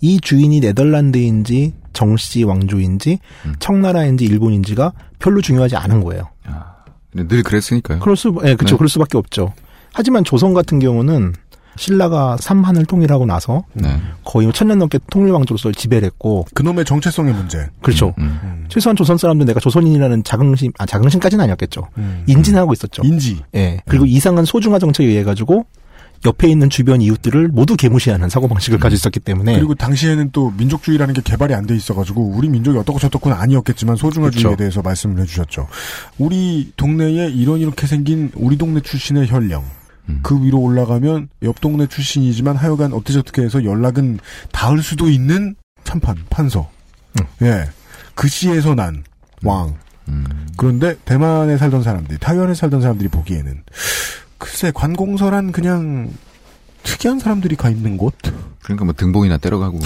이 주인이 네덜란드인지 정씨 왕조인지 청나라인지 일본인지가 별로 중요하지 않은 거예요. 아, 늘 그랬으니까요. 네, 그렇죠. 네. 그럴 수밖에 없죠. 하지만 조선 같은 경우는 신라가 삼한을 통일하고 나서 네. 거의 1000년 넘게 통일왕조로서 지배를 했고 그놈의 정체성의 문제. 그렇죠. 최소한 조선 사람들은 내가 조선인이라는 자긍심, 자긍심까지는 아니었겠죠. 인지는 하고 있었죠. 인지. 예. 그리고 이상한 소중화 정책에 의해 가지고 옆에 있는 주변 이웃들을 모두 개무시하는 사고방식을 가지고 있었기 때문에. 그리고 당시에는 또 민족주의라는 게 개발이 안 돼 있어가지고 우리 민족이 어떻고 저떻고는 아니었겠지만 소중화주의에 그렇죠. 대해서 말씀을 해주셨죠. 우리 동네에 이렇게 생긴 우리 동네 출신의 현령. 그 위로 올라가면 옆 동네 출신이지만 하여간 어떻게 해서 연락은 닿을 수도 있는 참판, 판서. 예. 그 시에서 난 왕. 그런데 대만에 살던 사람들이, 타이완에 살던 사람들이 보기에는 글쎄 관공서란 그냥 특이한 사람들이 가 있는 곳? 그러니까 뭐 등봉이나 때려가고.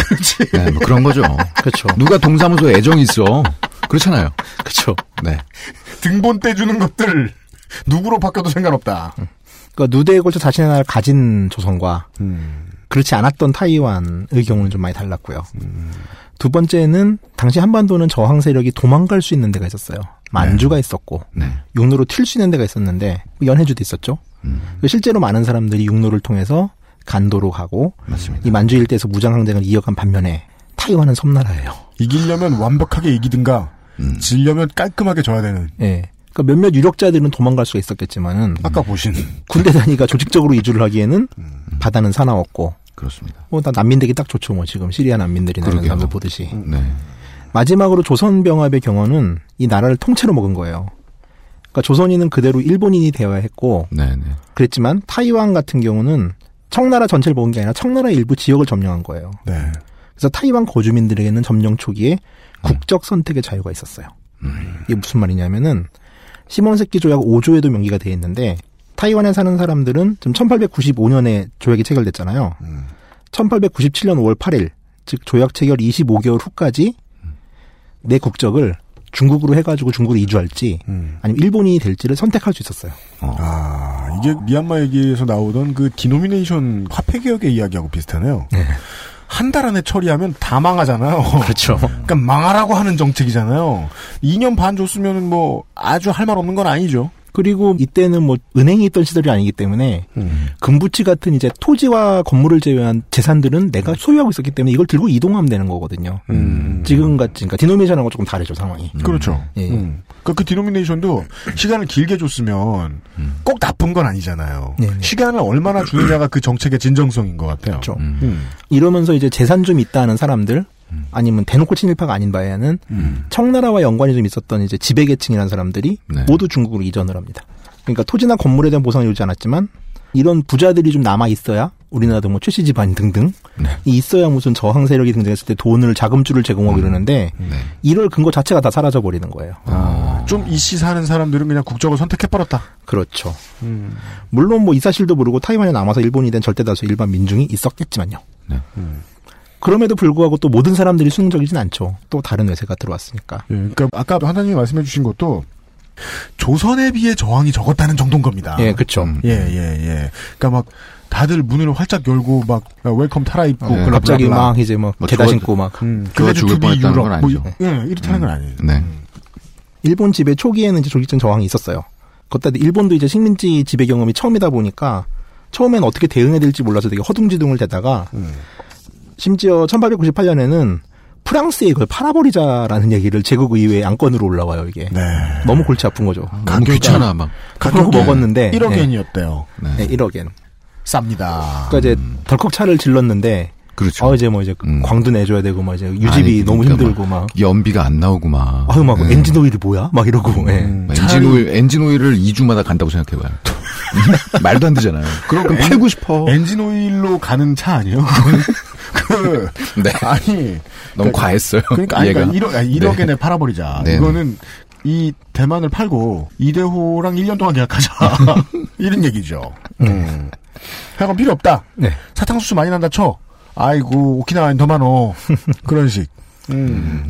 네, 뭐 그런 거죠. 그렇죠. 누가 동사무소에 애정이 있어. 그렇잖아요. 그렇죠. 네. 등본 떼주는 것들 누구로 바꿔도 상관없다. 그러니까 누대에 걸쳐 자신의 나라를 가진 조선과 그렇지 않았던 타이완의 경우는 좀 많이 달랐고요. 두 번째는 당시 한반도는 저항 세력이 도망갈 수 있는 데가 있었어요. 만주가 네. 있었고 네. 육로로 튈 수 있는 데가 있었는데 연해주도 있었죠. 실제로 많은 사람들이 육로를 통해서 간도로 가고 맞습니다. 이 만주 일대에서 무장항쟁을 이어간 반면에 타이완은 섬나라예요. 이기려면 완벽하게 이기든가 질려면 깔끔하게 져야 되는. 네. 그러니까 몇몇 유력자들은 도망갈 수가 있었겠지만은 아까 보신 군대 단위가 조직적으로 이주를 하기에는 바다는 사나웠고 그렇습니다. 뭐 다 난민되기 딱 좋죠. 뭐 지금 시리아 난민들이나 이런 사람들 보듯이. 네. 마지막으로 조선 병합의 경우는 이 나라를 통째로 먹은 거예요. 그러니까 조선인은 그대로 일본인이 되어야 했고 네네. 그랬지만 타이완 같은 경우는 청나라 전체를 먹은 게 아니라 청나라 일부 지역을 점령한 거예요. 네. 그래서 타이완 거주민들에게는 점령 초기에 국적 선택의 자유가 있었어요. 이게 무슨 말이냐면은 시모노세키 조약 5조에도 명기가 되어 있는데 타이완에 사는 사람들은 지금 1895년에 조약이 체결됐잖아요. 1897년 5월 8일 즉 조약 체결 25개월 후까지 내 국적을 중국으로 해가지고 중국으로 이주할지 아니면 일본인이 될지를 선택할 수 있었어요. 아 이게 미얀마 얘기에서 나오던 그 디노미네이션 화폐 개혁의 이야기하고 비슷하네요. 네. 한 달 안에 처리하면 다 망하잖아요. 그렇죠. 그러니까 망하라고 하는 정책이잖아요. 2년 반 줬으면 뭐 아주 할 말 없는 건 아니죠. 그리고 이때는 뭐 은행이 있던 시절이 아니기 때문에 금부치 같은 이제 토지와 건물을 제외한 재산들은 내가 소유하고 있었기 때문에 이걸 들고 이동하면 되는 거거든요. 지금같이 그러니까 디노미네이션하고 조금 다르죠 상황이. 그렇죠. 예. 그러니까 그 디노미네이션도 시간을 길게 줬으면 꼭 나쁜 건 아니잖아요. 네네. 시간을 얼마나 주느냐가 그 정책의 진정성인 것 같아요. 그렇죠. 이러면서 이제 재산 좀 있다 하는 사람들. 아니면 대놓고 친일파가 아닌 바에는 청나라와 연관이 좀 있었던 이제 지배계층이라는 사람들이 네. 모두 중국으로 이전을 합니다. 그러니까 토지나 건물에 대한 보상을 주지 않았지만 이런 부자들이 좀 남아 있어야 우리나라도 뭐 최씨 집안 등등 네. 있어야 무슨 저항 세력이 등장했을 때 돈을 자금줄을 제공하고 이러는데 네. 이럴 근거 자체가 다 사라져 버리는 거예요. 아. 좀 이씨 사는 사람들은 그냥 국적을 선택해 버렸다. 그렇죠. 물론 뭐 이 사실도 모르고 타이완에 남아서 일본이 된 절대 다수 일반 민중이 있었겠지만요. 네. 그럼에도 불구하고 또 모든 사람들이 수능적이진 않죠. 또 다른 외세가 들어왔으니까. 예, 그러니까 아까 하나님이 말씀해 주신 것도 조선에 비해 저항이 적었다는 정도인 겁니다. 예, 그렇죠. 예. 그러니까 막 다들 문을 활짝 열고 막 웰컴 타라입고 예, 갑자기 막 이제 뭐 개다 신고 막 그거 죽을 뻔했다는 건 아니죠. 뭐, 예, 이렇다는 건 아니에요. 네. 일본 지배 초기에는 이제 조직적 저항이 있었어요. 그것도 일본도 이제 식민지 지배 경험이 처음이다 보니까 처음엔 어떻게 대응해야 될지 몰라서 되게 허둥지둥을 대다가. 심지어 1898년에는 프랑스에 이걸 팔아버리자라는 얘기를 제국의회 안건으로 올라와요, 이게. 네. 너무 골치 아픈 거죠. 너무 귀찮아, 막. 가격 먹었는데. 1억엔이었대요. 네, 1억엔. 쌉니다. 그러니까 이제 덜컥 차를 질렀는데. 그렇죠. 이제 뭐 이제 광도 내줘야 되고, 막 이제 유지비 아니, 너무 그러니까 힘들고, 막. 연비가 안 나오고, 막. 엔진오일이 뭐야? 막 이러고, 엔진오일을 2주마다 간다고 생각해봐요. 말도 안 되잖아요. 그럼 팔고 싶어. 엔진오일로 가는 차 아니에요? 네. 아니. 너무 그러니까, 과했어요. 그러니까, 얘가. 그러니까 1억엔에 네. 팔아버리자. 네네. 이거는 이 대만을 팔고 이대호랑 1년 동안 계약하자. 이런 얘기죠. 하여간 필요 없다. 네. 사탕수수 많이 난다 쳐. 아이고, 오키나와엔 더 많어. 그런 식.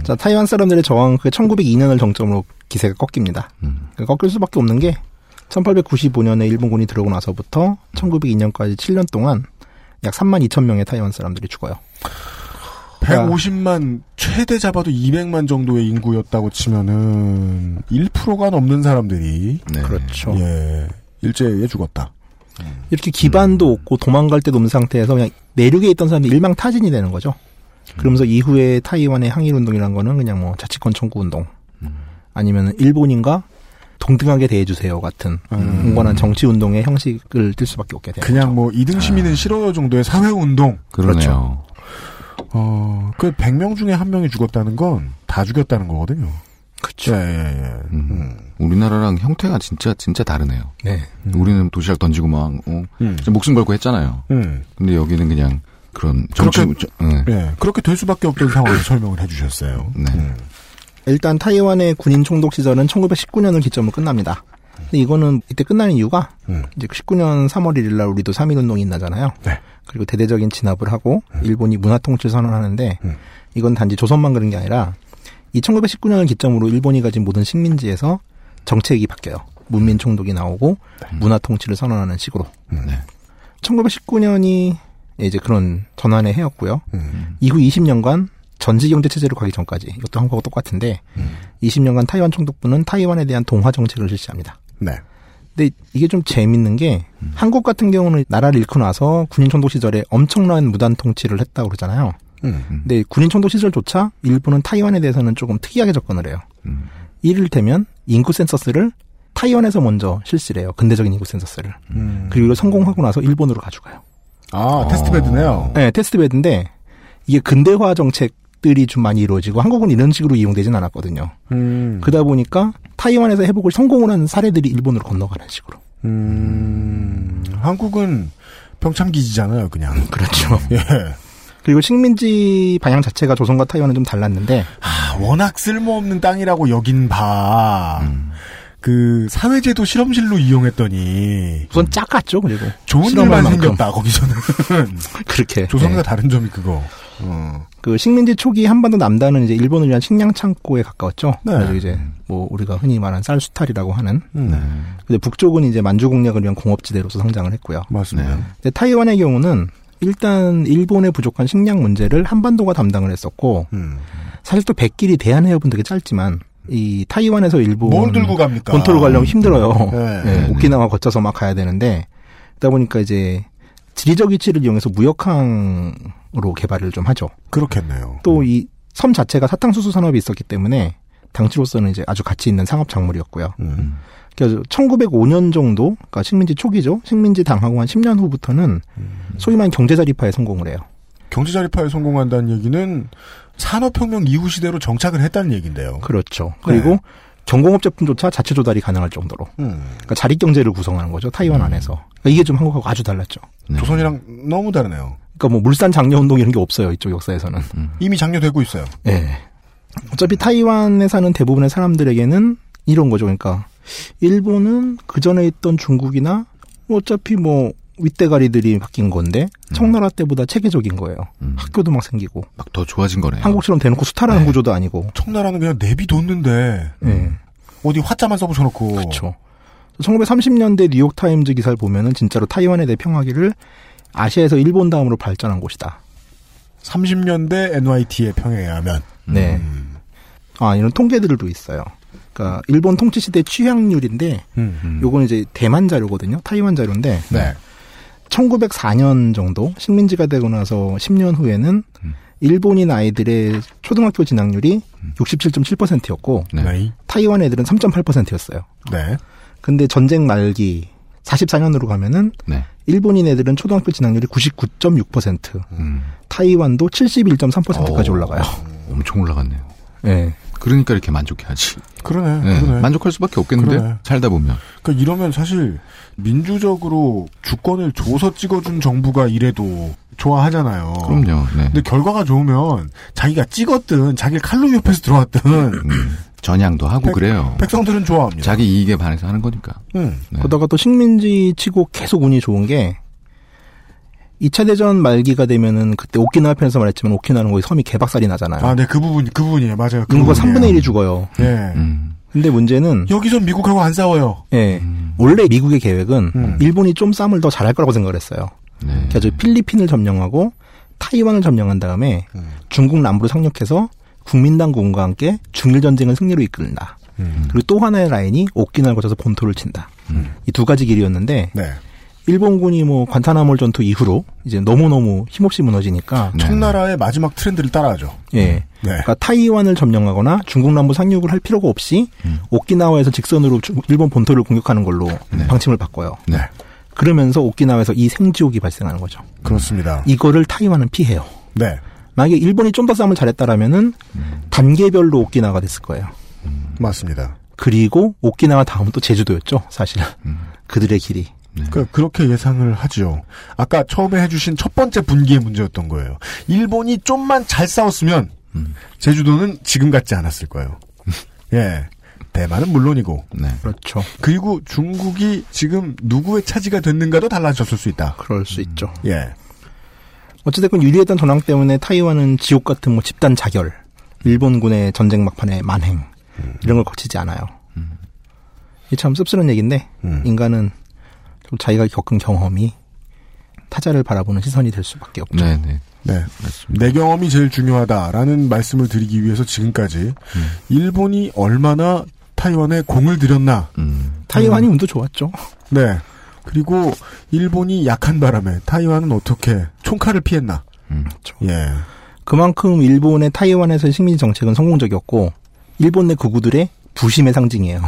자, 타이완 사람들의 저항, 그게 1902년을 정점으로 기세가 꺾입니다. 꺾일 수밖에 없는 게 1895년에 일본군이 들어오고 나서부터 1902년까지 7년 동안 약 32,000명의 타이완 사람들이 죽어요. 150만, 최대 잡아도 200만 정도의 인구였다고 치면은 1%가 넘는 사람들이. 네. 그렇죠. 예. 일제에 죽었다. 이렇게 기반도 없고 도망갈 데도 없는 상태에서 그냥 내륙에 있던 사람들이 일망타진이 되는 거죠. 그러면서 이후에 타이완의 항일운동이라는 거는 그냥 뭐 자치권 청구운동. 아니면 일본인과 동등하게 대해주세요 같은 공건한 정치운동의 형식을 띨 수밖에 없게 돼요. 그냥 거죠. 뭐 2등 시민은 싫어요 정도의 사회운동. 그렇죠. 그 100명 중에 한 명이 죽었다는 건 다 죽였다는 거거든요. 그렇죠. 예. 우리나라랑 형태가 진짜 다르네요. 네. 우리는 도시락 던지고 막 목숨 걸고 했잖아요. 근데 여기는 그냥 그런 정치 그렇게 될 수밖에 없던 상황을 설명을 해주셨어요. 네. 일단 타이완의 군인 총독 시절은 1919년을 기점으로 끝납니다. 근데 이거는 이때 끝나는 이유가 이제 19년 3월 1일 날 우리도 3.1운동이 나잖아요. 네. 그리고 대대적인 진압을 하고 일본이 문화통치를 선언하는데 이건 단지 조선만 그런 게 아니라 이 1919년을 기점으로 일본이 가진 모든 식민지에서 정책이 바뀌어요. 문민 총독이 나오고 문화통치를 선언하는 식으로. 네. 1919년이 이제 그런 전환의 해였고요. 이후 20년간 전지경제체제로 가기 전까지 이것도 한국하고 똑같은데 20년간 타이완 총독부는 타이완에 대한 동화정책을 실시합니다. 네. 근데 이게 좀 재밌는 게 한국 같은 경우는 나라를 잃고 나서 군인 총독 시절에 엄청난 무단통치를 했다고 그러잖아요. 근데 군인 총독 시절조차 일본은 타이완에 대해서는 조금 특이하게 접근을 해요. 이를테면 인구 센서스를 타이완에서 먼저 실시를 해요. 근대적인 인구 센서스를. 그리고 이걸 성공하고 나서 일본으로 가져가요. 테스트베드네요. 네, 테스트베드인데 이게 근대화 정책 들이 좀 많이 이루어지고 한국은 이런 식으로 이용되진 않았거든요. 그러다 보니까 타이완에서 회복을 성공을 한 사례들이 일본으로 건너가는 식으로. 한국은 평창기지잖아요, 그냥. 그렇죠. 예. 그리고 식민지 방향 자체가 조선과 타이완은 좀 달랐는데 워낙 쓸모없는 땅이라고 여긴 바. 그 사회제도 실험실로 이용했더니 우선 작았죠. 그리고 좋은 일만 생겼다 거기서는. 그렇게 조선과 네. 다른 점이 그거. 그 식민지 초기 한반도 남단은 이제 일본을 위한 식량 창고에 가까웠죠. 네. 그래서 이제 뭐 우리가 흔히 말하는 쌀수탈이라고 하는. 네. 근데 북쪽은 이제 만주 공략을 위한 공업지대로서 성장을 했고요. 맞습니다. 네. 근데 타이완의 경우는 일단 일본의 부족한 식량 문제를 한반도가 담당을 했었고 사실 또 백길이 대한해협은 되게 짧지만 이 타이완에서 일본 뭘 들고 갑니까? 본토로 가려면 힘들어요. 네. 네. 오키나와 거쳐서 막 가야 되는데 그러다 보니까 이제 지리적 위치를 이용해서 무역항으로 개발을 좀 하죠. 그렇겠네요. 또 이 섬 자체가 사탕수수 산업이 있었기 때문에 당시로서는 이제 아주 가치 있는 상업 작물이었고요. 그래서 1905년 정도, 그러니까 식민지 초기죠. 식민지 당하고 한 10년 후부터는 소위 말하는 경제자립화에 성공을 해요. 경제자립화에 성공한다는 얘기는 산업혁명 이후 시대로 정착을 했다는 얘기인데요. 그렇죠. 그리고 네. 전공업 제품조차 자체 조달이 가능할 정도로 그러니까 자립경제를 구성하는 거죠. 타이완 안에서. 그러니까 이게 좀 한국하고 아주 달랐죠. 네. 조선이랑 너무 다르네요. 그러니까 뭐 물산 장려운동 이런 게 없어요. 이쪽 역사에서는. 이미 장려되고 있어요. 네. 어차피 타이완에 사는 대부분의 사람들에게는 이런 거죠. 그러니까 일본은 그전에 있던 중국이나 어차피 뭐 윗대가리들이 바뀐 건데 청나라 때보다 체계적인 거예요. 학교도 막 생기고 막 더 좋아진 거네요. 한국처럼 대놓고 수탈하는 네. 구조도 아니고 청나라는 그냥 내비뒀는데 네. 어디 화자만 써붙여놓고 그렇죠. 1930년대 뉴욕타임즈 기사를 보면은 진짜로 타이완에 대해 평하기를 아시아에서 일본 다음으로 발전한 곳이다. 30년대 NYT에 평행하면 네. 아 이런 통계들도 있어요. 그러니까 일본 통치 시대 취향률인데 요건 이제 대만 자료거든요. 타이완 자료인데. 네. 1904년 정도 식민지가 되고 나서 10년 후에는 일본인 아이들의 초등학교 진학률이 67.7%였고 네. 타이완 애들은 3.8%였어요. 네. 근데 전쟁 말기 44년으로 가면은 네. 일본인 애들은 초등학교 진학률이 99.6%, 타이완도 71.3%까지 올라가요. 엄청 올라갔네요. 네. 그러니까 이렇게 만족해야지. 그러네, 네. 그러네. 만족할 수밖에 없겠는데 그러네. 살다 보면. 그러니까 이러면 사실 민주적으로 주권을 줘서 찍어준 정부가 이래도 좋아하잖아요. 그럼요. 네. 근데 결과가 좋으면 자기가 찍었든 자기 칼로 옆에서 들어왔든 전향도 하고 그래요. 백성들은 좋아합니다. 자기 이익에 반해서 하는 거니까. 네. 그러다가 또 식민지치고 계속 운이 좋은 게 2차 대전 말기가 되면은 그때 오키나와 편에서 말했지만 오키나와는 거의 섬이 개박살이 나잖아요. 아, 네, 그 부분이에요, 맞아요. 그 인구가 3분의 1이 죽어요. 예. 네. 근데 문제는 여기선 미국하고 안 싸워요. 예. 원래 미국의 계획은 일본이 좀 싸움을 더 잘할 거라고 생각을 했어요. 네. 그래서 필리핀을 점령하고 타이완을 점령한 다음에 중국 남부로 상륙해서 국민당 군과 함께 중일 전쟁을 승리로 이끈다. 그리고 또 하나의 라인이 오키나와를 거쳐서 본토를 친다. 이 두 가지 길이었는데. 네. 일본군이 뭐 관타나몰 전투 이후로 이제 너무너무 힘없이 무너지니까 청나라의 마지막 트렌드를 따라하죠. 예. 네. 그러니까 타이완을 점령하거나 중국 남부 상륙을 할 필요가 없이 오키나와에서 직선으로 일본 본토를 공격하는 걸로 네. 방침을 바꿔요. 네. 그러면서 오키나와에서 이 생지옥이 발생하는 거죠. 그렇습니다. 이거를 타이완은 피해요. 네. 만약에 일본이 좀 더 싸움을 잘했다라면은 단계별로 오키나와가 됐을 거예요. 맞습니다. 그리고 오키나와 다음은 또 제주도였죠, 사실은. 그들의 길이. 네. 그렇게 예상을 하죠. 아까 처음에 해주신 첫 번째 분기의 문제였던 거예요. 일본이 좀만 잘 싸웠으면 제주도는 지금 같지 않았을 거예요. 예, 대만은 물론이고 네. 그렇죠. 그리고 중국이 지금 누구의 차지가 됐는가도 달라졌을 수 있다. 그럴 수 있죠. 예. 어찌됐건 유리했던 전황 때문에 타이완은 지옥 같은 뭐 집단 자결, 일본군의 전쟁 막판의 만행 이런 걸 거치지 않아요. 이게 참 씁쓸한 얘기인데 인간은 자기가 겪은 경험이 타자를 바라보는 시선이 될 수밖에 없죠. 네네. 네, 맞습니다. 내 경험이 제일 중요하다라는 말씀을 드리기 위해서 지금까지 일본이 얼마나 타이완에 공을 들였나. 타이완이 운도 좋았죠. 네. 그리고 일본이 약한 바람에 타이완은 어떻게 총칼을 피했나. 그렇죠. 예. 그만큼 일본의 타이완에서의 식민지 정책은 성공적이었고 일본 내 극우들의 부심의 상징이에요.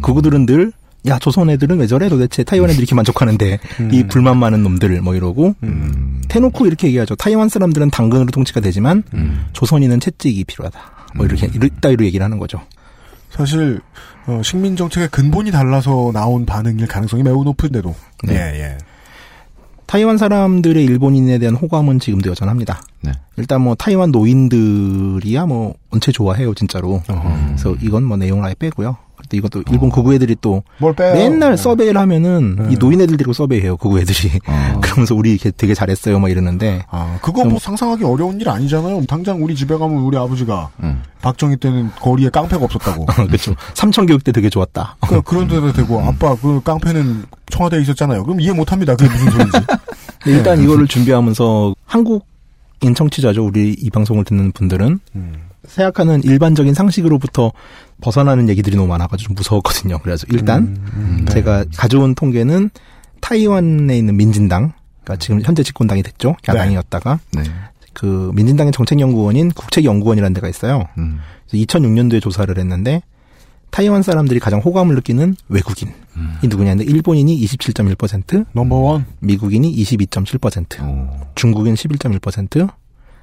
극우들은 늘 야, 조선 애들은 왜 저래? 도대체 타이완 애들이 이렇게 만족하는데 이 불만 많은 놈들 뭐 이러고 태놓고 이렇게 얘기하죠. 타이완 사람들은 당근으로 통치가 되지만 조선인은 채찍이 필요하다. 뭐 이렇게 이따위로 얘기를 하는 거죠. 사실 식민 정책의 근본이 달라서 나온 반응일 가능성이 매우 높은데도. 네. 예, 예. 타이완 사람들의 일본인에 대한 호감은 지금도 여전합니다. 네. 일단 뭐 타이완 노인들이야 뭐 언체 좋아해요 진짜로. 그래서 이건 뭐 내용을 아예 빼고요. 이것도 일본 극우 애들이 또 맨날 서베이를 하면은 이 노인 애들 데리고 서베이해요 극우 애들이. 그러면서 우리 되게 잘했어요 막 이러는데 그거 뭐 상상하기 어려운 일 아니잖아요. 당장 우리 집에 가면 우리 아버지가 박정희 때는 거리에 깡패가 없었다고. 그렇죠. 삼천교육 때 되게 좋았다. 그러니까 그런 데도 되고 아빠 그 깡패는 청와대에 있었잖아요. 그럼 이해 못합니다. 그게 무슨 소리인지. 네, 일단 이거를 준비하면서 한국인 청취자죠. 우리 이 방송을 듣는 분들은 생각하는 일반적인 상식으로부터 벗어나는 얘기들이 너무 많아가지고 좀 무서웠거든요. 그래서 일단 제가 가져온 통계는 타이완에 있는 민진당, 그러니까 지금 현재 집권당이 됐죠. 야당이었다가 그 민진당의 정책연구원인 국책연구원이라는 데가 있어요. 2006년도에 조사를 했는데 타이완 사람들이 가장 호감을 느끼는 외국인이 누구냐 했는데 일본인이 27.1%, 넘버원, 미국인이 22.7%, 중국인 11.1%,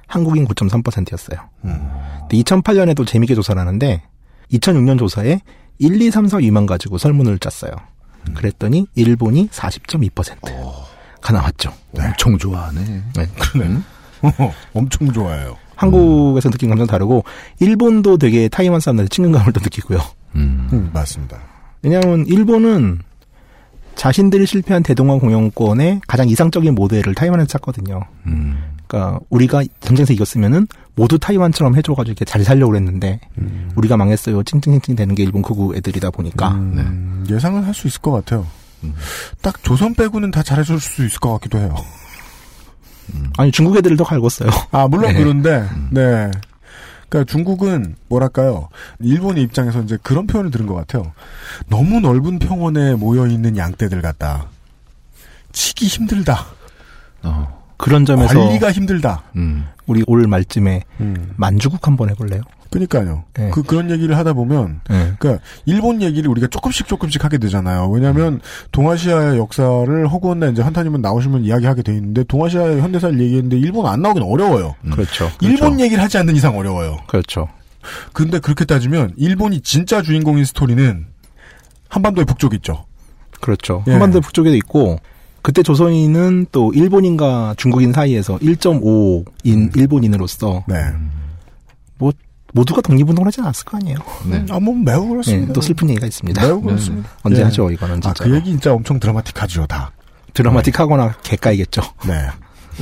한국인 9.3%였어요. 근데 2008년에도 재미있게 조사를 하는데 2006년 조사에 1, 2, 3, 4 위만 가지고 설문을 짰어요. 그랬더니 일본이 40.2%가 나왔죠. 네. 엄청 좋아하네. 네. 그러네. 엄청 좋아해요. 한국에서 느낀 감정 다르고 일본도 되게 타이완 사람들한테 친근감을 더 느끼고요. 맞습니다. 왜냐하면 일본은 자신들이 실패한 대동아 공영권의 가장 이상적인 모델을 타이완에서 찾거든요. 그러니까 우리가 전쟁에서 이겼으면은 모두 타이완처럼 해줘가지고 이렇게 잘 살려고 했는데 우리가 망했어요. 찡찡찡찡 되는 게 일본 극우 애들이다 보니까 네. 예상은 할 수 있을 것 같아요. 딱 조선 빼고는 다 잘해줄 수 있을 것 같기도 해요. 아니 중국 애들을 더 갈궜어요. 아 물론 네. 그런데 네. 그러니까 중국은 뭐랄까요? 일본의 입장에서 이제 그런 표현을 들은 것 같아요. 너무 넓은 평원에 모여 있는 양떼들 같다. 치기 힘들다. 그런 점에서 관리가 힘들다. 우리 올 말쯤에 만주국 한번 해볼래요? 그러니까요. 네. 그런 얘기를 하다 보면, 네. 그러니까 일본 얘기를 우리가 조금씩 하게 되잖아요. 왜냐하면 동아시아의 역사를 허구헌날 이제 한타님은 나오시면 이야기하게 돼 있는데 동아시아의 현대사를 얘기했는데 일본 안 나오긴 어려워요. 그렇죠. 일본 얘기를 하지 않는 이상 어려워요. 그렇죠. 근데 그렇게 따지면 일본이 진짜 주인공인 스토리는 한반도의 북쪽에 있죠. 그렇죠. 예. 한반도의 북쪽에도 있고. 그때 조선인은 또 일본인과 중국인 사이에서 1.5인 일본인으로서 네. 뭐 모두가 독립운동을 하지 않았을 거 아니에요. 네. 뭐 매우 그렇습니다. 네, 또 슬픈 얘기가 있습니다. 매우 그렇습니다. 언제 예. 하죠 이거는 진짜. 그 얘기 진짜 엄청 드라마틱하죠 다. 드라마틱하거나 네. 개까이겠죠. 네.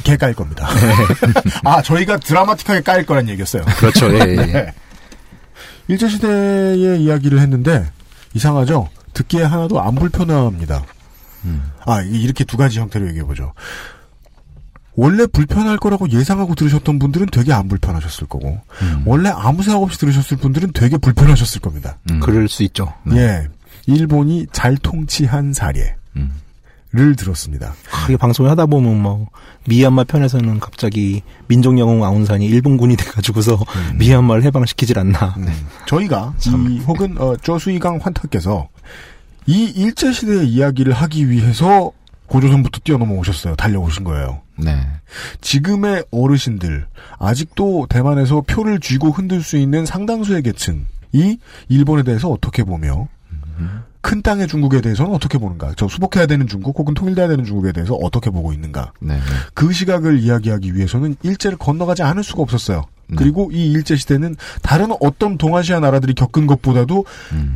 개까일 겁니다. 네. 저희가 드라마틱하게 까일 거란 얘기였어요. 그렇죠. 예, 예. 네. 일제시대의 이야기를 했는데 이상하죠. 듣기에 하나도 안 불편합니다. 이렇게 두 가지 형태로 얘기해보죠. 원래 불편할 거라고 예상하고 들으셨던 분들은 되게 안 불편하셨을 거고 원래 아무 생각 없이 들으셨을 분들은 되게 불편하셨을 겁니다. 그럴 수 있죠. 네. 예, 일본이 잘 통치한 사례를 들었습니다. 이게 방송을 하다 보면 뭐 미얀마 편에서는 갑자기 민족 영웅 아웅산이 일본군이 돼가지고서 미얀마를 해방시키질 않나. 저희가 혹은 조수이강 환타께서 이 일제시대의 이야기를 하기 위해서 고조선부터 뛰어넘어 오셨어요. 달려오신 거예요. 네. 지금의 어르신들, 아직도 대만에서 표를 쥐고 흔들 수 있는 상당수의 계층이 일본에 대해서 어떻게 보며 큰 땅의 중국에 대해서는 어떻게 보는가, 저 수복해야 되는 중국 혹은 통일돼야 되는 중국에 대해서 어떻게 보고 있는가. 네. 그 시각을 이야기하기 위해서는 일제를 건너가지 않을 수가 없었어요. 그리고 이 일제시대는 다른 어떤 동아시아 나라들이 겪은 것보다도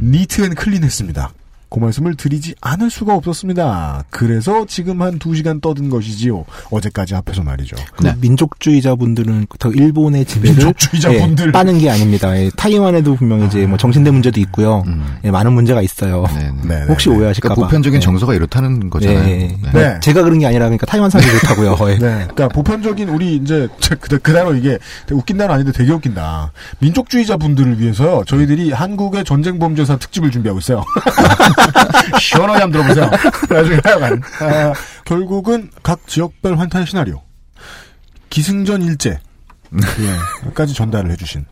니트 앤 클린했습니다. 그 말씀을 드리지 않을 수가 없었습니다. 그래서 지금 한 2시간 떠든 것이지요. 어제까지 합해서 말이죠. 네. 민족주의자분들은 더 일본의 지배를 민족주의자분들. 예, 빠는 게 아닙니다. 예, 타이완에도 분명히 이제 뭐 정신대 문제도 있고요. 예, 많은 문제가 있어요. 네네. 혹시 오해하실까봐. 그러니까 보편적인 정서가 이렇다는 거잖아요. 네. 제가 그런 게 아니라 그러니까 타이완 사람이 그렇다고요. 네. 그러니까 보편적인 우리 이제 그대로 이게 웃긴 단어 아닌데 되게 웃긴다. 민족주의자분들을 위해서 저희들이 한국의 전쟁 범죄사 특집을 준비하고 있어요. 시원하게 한번 들어보세요. 나중에 하여간. 결국은 각 지역별 환타의 시나리오. 기승전 일제. 까지 전달을 해주신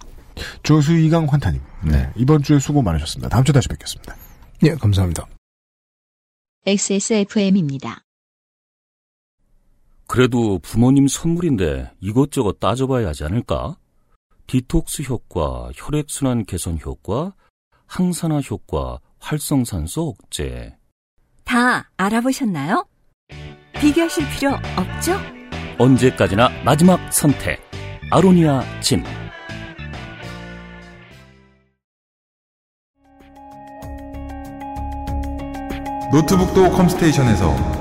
조수이강 환타님. 네. 이번 주에 수고 많으셨습니다. 다음 주에 다시 뵙겠습니다. 예, 감사합니다. XSFM입니다. 그래도 부모님 선물인데 이것저것 따져봐야 하지 않을까? 디톡스 효과, 혈액순환 개선 효과, 항산화 효과, 활성산소 억제. 다 알아보셨나요? 비교하실 필요 없죠? 언제까지나 마지막 선택. 아로니아 진. 노트북도 컴스테이션에서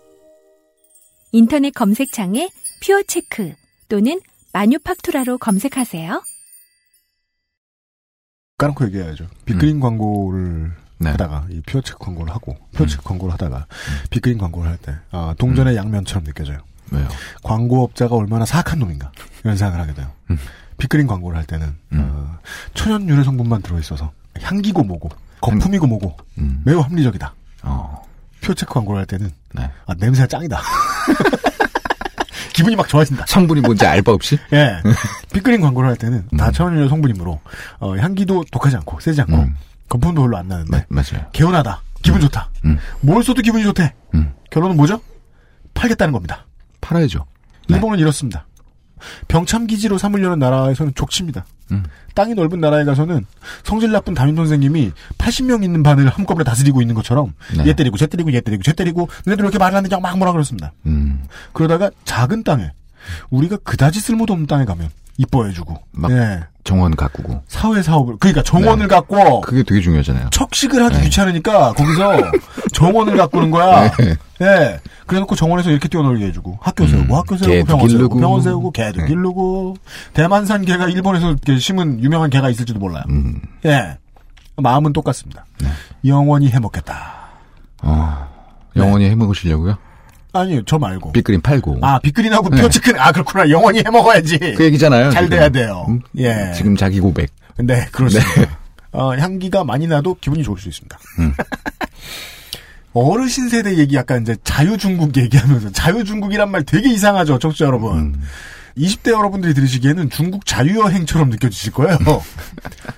인터넷 검색창에 퓨어체크 또는 마뉴팍투라로 검색하세요. 까놓고 얘기해야죠. 빅그린 광고를 하다가 이 퓨어체크 광고를 하고 퓨어체크 광고를 하다가 빅그린 광고를 할 때 아, 동전의 양면처럼 느껴져요. 왜요? 광고업자가 얼마나 사악한 놈인가 이런 생각을 하게 돼요. 빅그린 광고를 할 때는 천연 유래 성분만 들어있어서 향기고 뭐고 거품이고 뭐고 매우 합리적이다. 퓨어체크 광고를 할 때는 아, 냄새가 짱이다. 기분이 막 좋아진다. 성분이 뭔지 알 바 없이? 예. 빅그린 광고를 할 때는 다 천연 유래 성분이므로 향기도 독하지 않고 세지 않고 거품도 별로 안 나는데 맞아요. 개운하다. 기분 좋다. 뭘 써도 기분이 좋대. 결론은 뭐죠? 팔겠다는 겁니다. 팔아야죠. 일본은 이렇습니다. 병참기지로 삼으려는 나라에서는 족칩니다. 땅이 넓은 나라에 가서는 성질 나쁜 담임 선생님이 80명 있는 반을 한꺼번에 다스리고 있는 것처럼 얘 때리고 쟤 때리고 얘 때리고 쟤 때리고 너네들 왜 이렇게 말을 안 되냐고 막 뭐라 그랬습니다. 그러다가 작은 땅에 우리가 그다지 쓸모도 없는 땅에 가면 이뻐해주고 막 정원 가꾸고 사회 사업을 그러니까 정원을 갖고 그게 되게 중요하잖아요. 척식을 하기 귀찮으니까 거기서 정원을 가꾸는 거야. 그래놓고 정원에서 이렇게 뛰어놀게 해주고 학교 세우고 학교 세우고 병원 세우고 병원 세우고 개도 기르고 대만산 개가 일본에서 심은 유명한 개가 있을지도 몰라요. 마음은 똑같습니다. 영원히 해먹겠다. 영원히 해먹으시려고요? 아니요, 저 말고. 빅그린 팔고. 아, 빅그린하고 퓨어체크, 아, 그렇구나. 영원히 해먹어야지. 그 얘기잖아요. 잘 지금. 돼야 돼요. 예. 지금 자기 고백. 네, 그렇습니다. 향기가 많이 나도 기분이 좋을 수 있습니다. 어르신 세대 얘기 약간 이제 자유 중국 얘기하면서 자유 중국이란 말 되게 이상하죠, 청취자 여러분. 20대 여러분들이 들으시기에는 중국 자유여행처럼 느껴지실 거예요.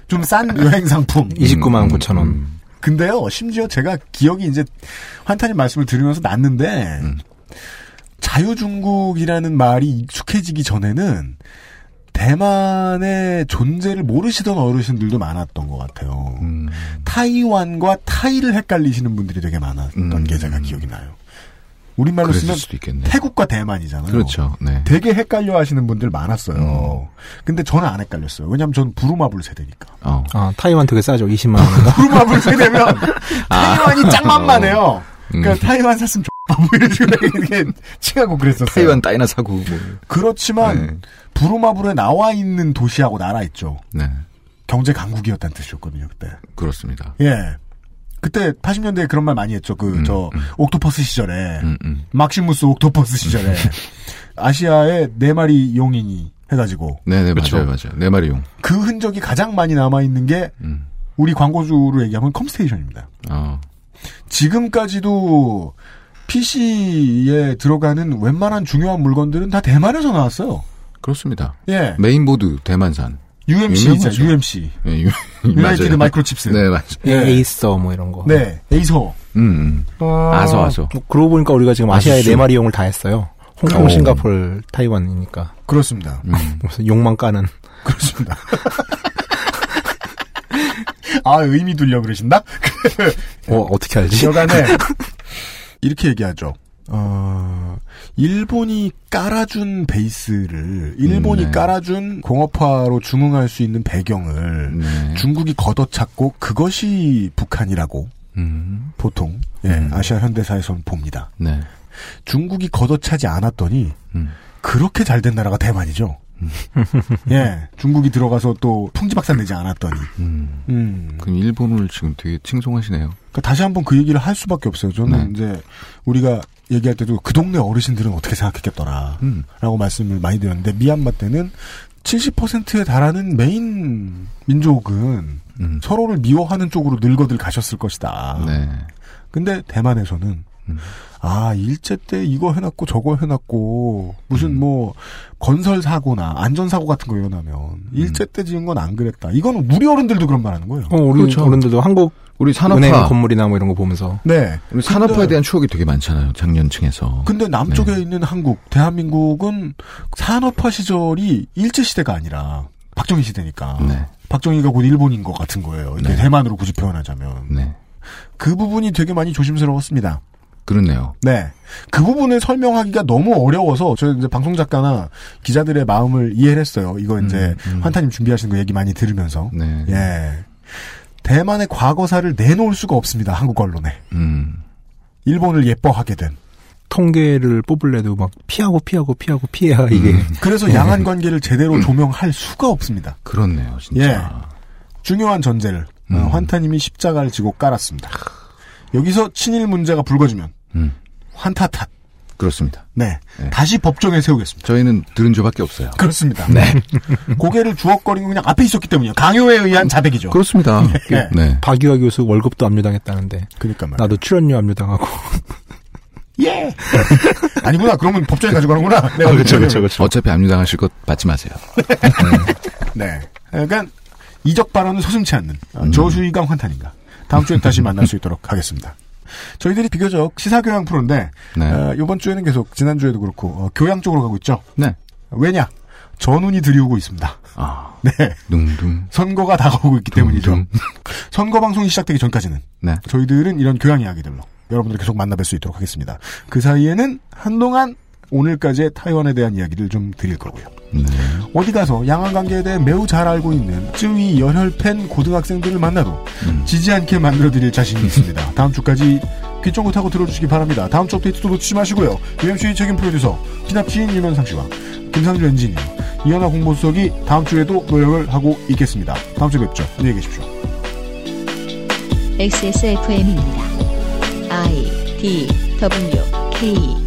좀 싼 여행 상품. 299,000원. 근데요, 심지어 제가 기억이 이제 환타님 말씀을 들으면서 났는데 자유중국이라는 말이 익숙해지기 전에는 대만의 존재를 모르시던 어르신들도 많았던 것 같아요. 타이완과 타이를 헷갈리시는 분들이 되게 많았던 게 제가 기억이 나요. 우리말로 쓰면 태국과 대만이잖아요. 그렇죠. 네. 되게 헷갈려 하시는 분들 많았어요. 근데 저는 안 헷갈렸어요. 왜냐면 저는 부루마블 세대니까. 아, 타이완 되게 싸죠. 20만 원. 부루마블 세대면 타이완이 짱 만만해요. 그러니까 타이완 샀으면 X바 뭐 이런 식으로 이렇게 칭하고 그랬었어요. 타이완 따이나 사고. 뭐. 그렇지만 부루마블에 나와 있는 도시하고 나라 있죠. 네. 경제 강국이었다는 뜻이었거든요. 그때. 그렇습니다. 예. 그때 80년대에 그런 말 많이 했죠. 옥토퍼스 시절에 막시무스 옥토퍼스 시절에 아시아에 네 마리 용인이 해가지고 네네 그렇죠? 맞아요 네 마리 용. 그 흔적이 가장 많이 남아 있는 게 우리 광고주로 얘기하면 컴스테이션입니다. 지금까지도 PC에 들어가는 웬만한 중요한 물건들은 다 대만에서 나왔어요. 그렇습니다. 예 메인보드 대만산. UMC. 네, 유나이티드 마이크로칩스. 네, 맞아요. 예. 에이서, 뭐 이런 거. 네, 에이서. 아서. 그러고 보니까 우리가 지금 아시아의 네 마리 용을 다 했어요. 홍콩, 싱가포르, 타이완이니까. 그렇습니다. 그래서 용만 까는. 그렇습니다. 아, 의미 두려 그러신다? 어떻게 알지? 여간에, 이렇게 얘기하죠. 일본이 깔아준 베이스를 깔아준 공업화로 중흥할 수 있는 배경을 중국이 걷어찼고 그것이 북한이라고 보통 아시아 현대사에서는 봅니다. 네. 중국이 걷어차지 않았더니 그렇게 잘된 나라가 대만이죠. 예, 중국이 들어가서 또 풍지박산 내지 않았더니. 그럼 일본을 지금 되게 칭송하시네요. 그러니까 다시 한번 그 얘기를 할 수밖에 없어요. 저는 이제 우리가 얘기할 때도 그 동네 어르신들은 어떻게 생각했겠더라 라고 말씀을 많이 드렸는데 미얀마 때는 70%에 달하는 메인 민족은 서로를 미워하는 쪽으로 늙어들 가셨을 것이다. 네. 근데 대만에서는 아 일제 때 이거 해놨고 저거 해놨고 무슨 뭐 건설 사고나 안전 사고 같은 거 일어나면 일제 때 지은 건 안 그랬다. 이건 우리 어른들도 그런 말하는 거예요. 우리 그렇죠. 어른들도 한국 우리 산업화 은행 건물이나 뭐 이런 거 보면서 네 우리 산업화에 대한 추억이 되게 많잖아요. 장년층에서. 근데 남쪽에 있는 한국 대한민국은 산업화 시절이 일제 시대가 아니라 박정희 시대니까 박정희가 곧 일본인 것 같은 거예요. 대만으로 굳이 표현하자면 그 부분이 되게 많이 조심스러웠습니다. 그렇네요. 네. 그 부분을 설명하기가 너무 어려워서 저는 이제 방송 작가나 기자들의 마음을 이해를 했어요. 이거 이제 환타님 준비하신 거 얘기 많이 들으면서. 네. 예. 대만의 과거사를 내놓을 수가 없습니다. 한국 언론에. 일본을 예뻐하게 된. 통계를 뽑으려도 막 피해야 이게. 그래서 예. 양안 관계를 제대로 조명할 수가 없습니다. 그렇네요. 진짜. 예. 중요한 전제를 환타님이 십자가를 지고 깔았습니다. 여기서 친일 문제가 불거지면 환타 탓. 그렇습니다. 네. 네. 다시 법정에 세우겠습니다. 저희는 들은 죄밖에 없어요. 그렇습니다. 네. 고개를 주걱거리고 그냥 앞에 있었기 때문이에요. 강요에 의한 자백이죠. 그렇습니다. 네. 네. 박유하 교수 월급도 압류당했다는데. 그러니까 말이야. 나도 출연료 압류당하고. 예. 아니구나. 그러면 법정에 가져가는구나. 네. 그렇죠. 어차피 압류당하실 것 받지 마세요. 네. 약간 이적 발언은 서슴치 않는 저수위강 환탄인가. 다음 주에 다시 만날 수 있도록 하겠습니다. 저희들이 비교적 시사교양 프로인데 네. 이번 주에는 계속 지난주에도 그렇고 교양 쪽으로 가고 있죠. 네. 왜냐? 전운이 들이우고 있습니다. 아, 네. 둥둥. 선거가 다가오고 있기 둥둥. 때문이죠. 선거 방송이 시작되기 전까지는 네. 저희들은 이런 교양 이야기들로 여러분들 계속 만나뵐 수 있도록 하겠습니다. 그 사이에는 한동안 오늘까지의 타이완에 대한 이야기를 좀 드릴 거고요. 네. 어디 가서 양안관계에 대해 매우 잘 알고 있는 쯔위 열혈팬 고등학생들을 만나도 지지 않게 만들어드릴 자신이 있습니다. 다음 주까지 귀 쫑긋하고 들어주시기 바랍니다. 다음 주 업데이트도 놓치지 마시고요. UMC 책임 프로듀서 피납지인 유명상 씨와 김상주 엔지니어 이현아 공보수석이 다음 주에도 노력을 하고 있겠습니다. 다음 주에 뵙죠. 안녕히 계십시오. XSFM입니다. IDWK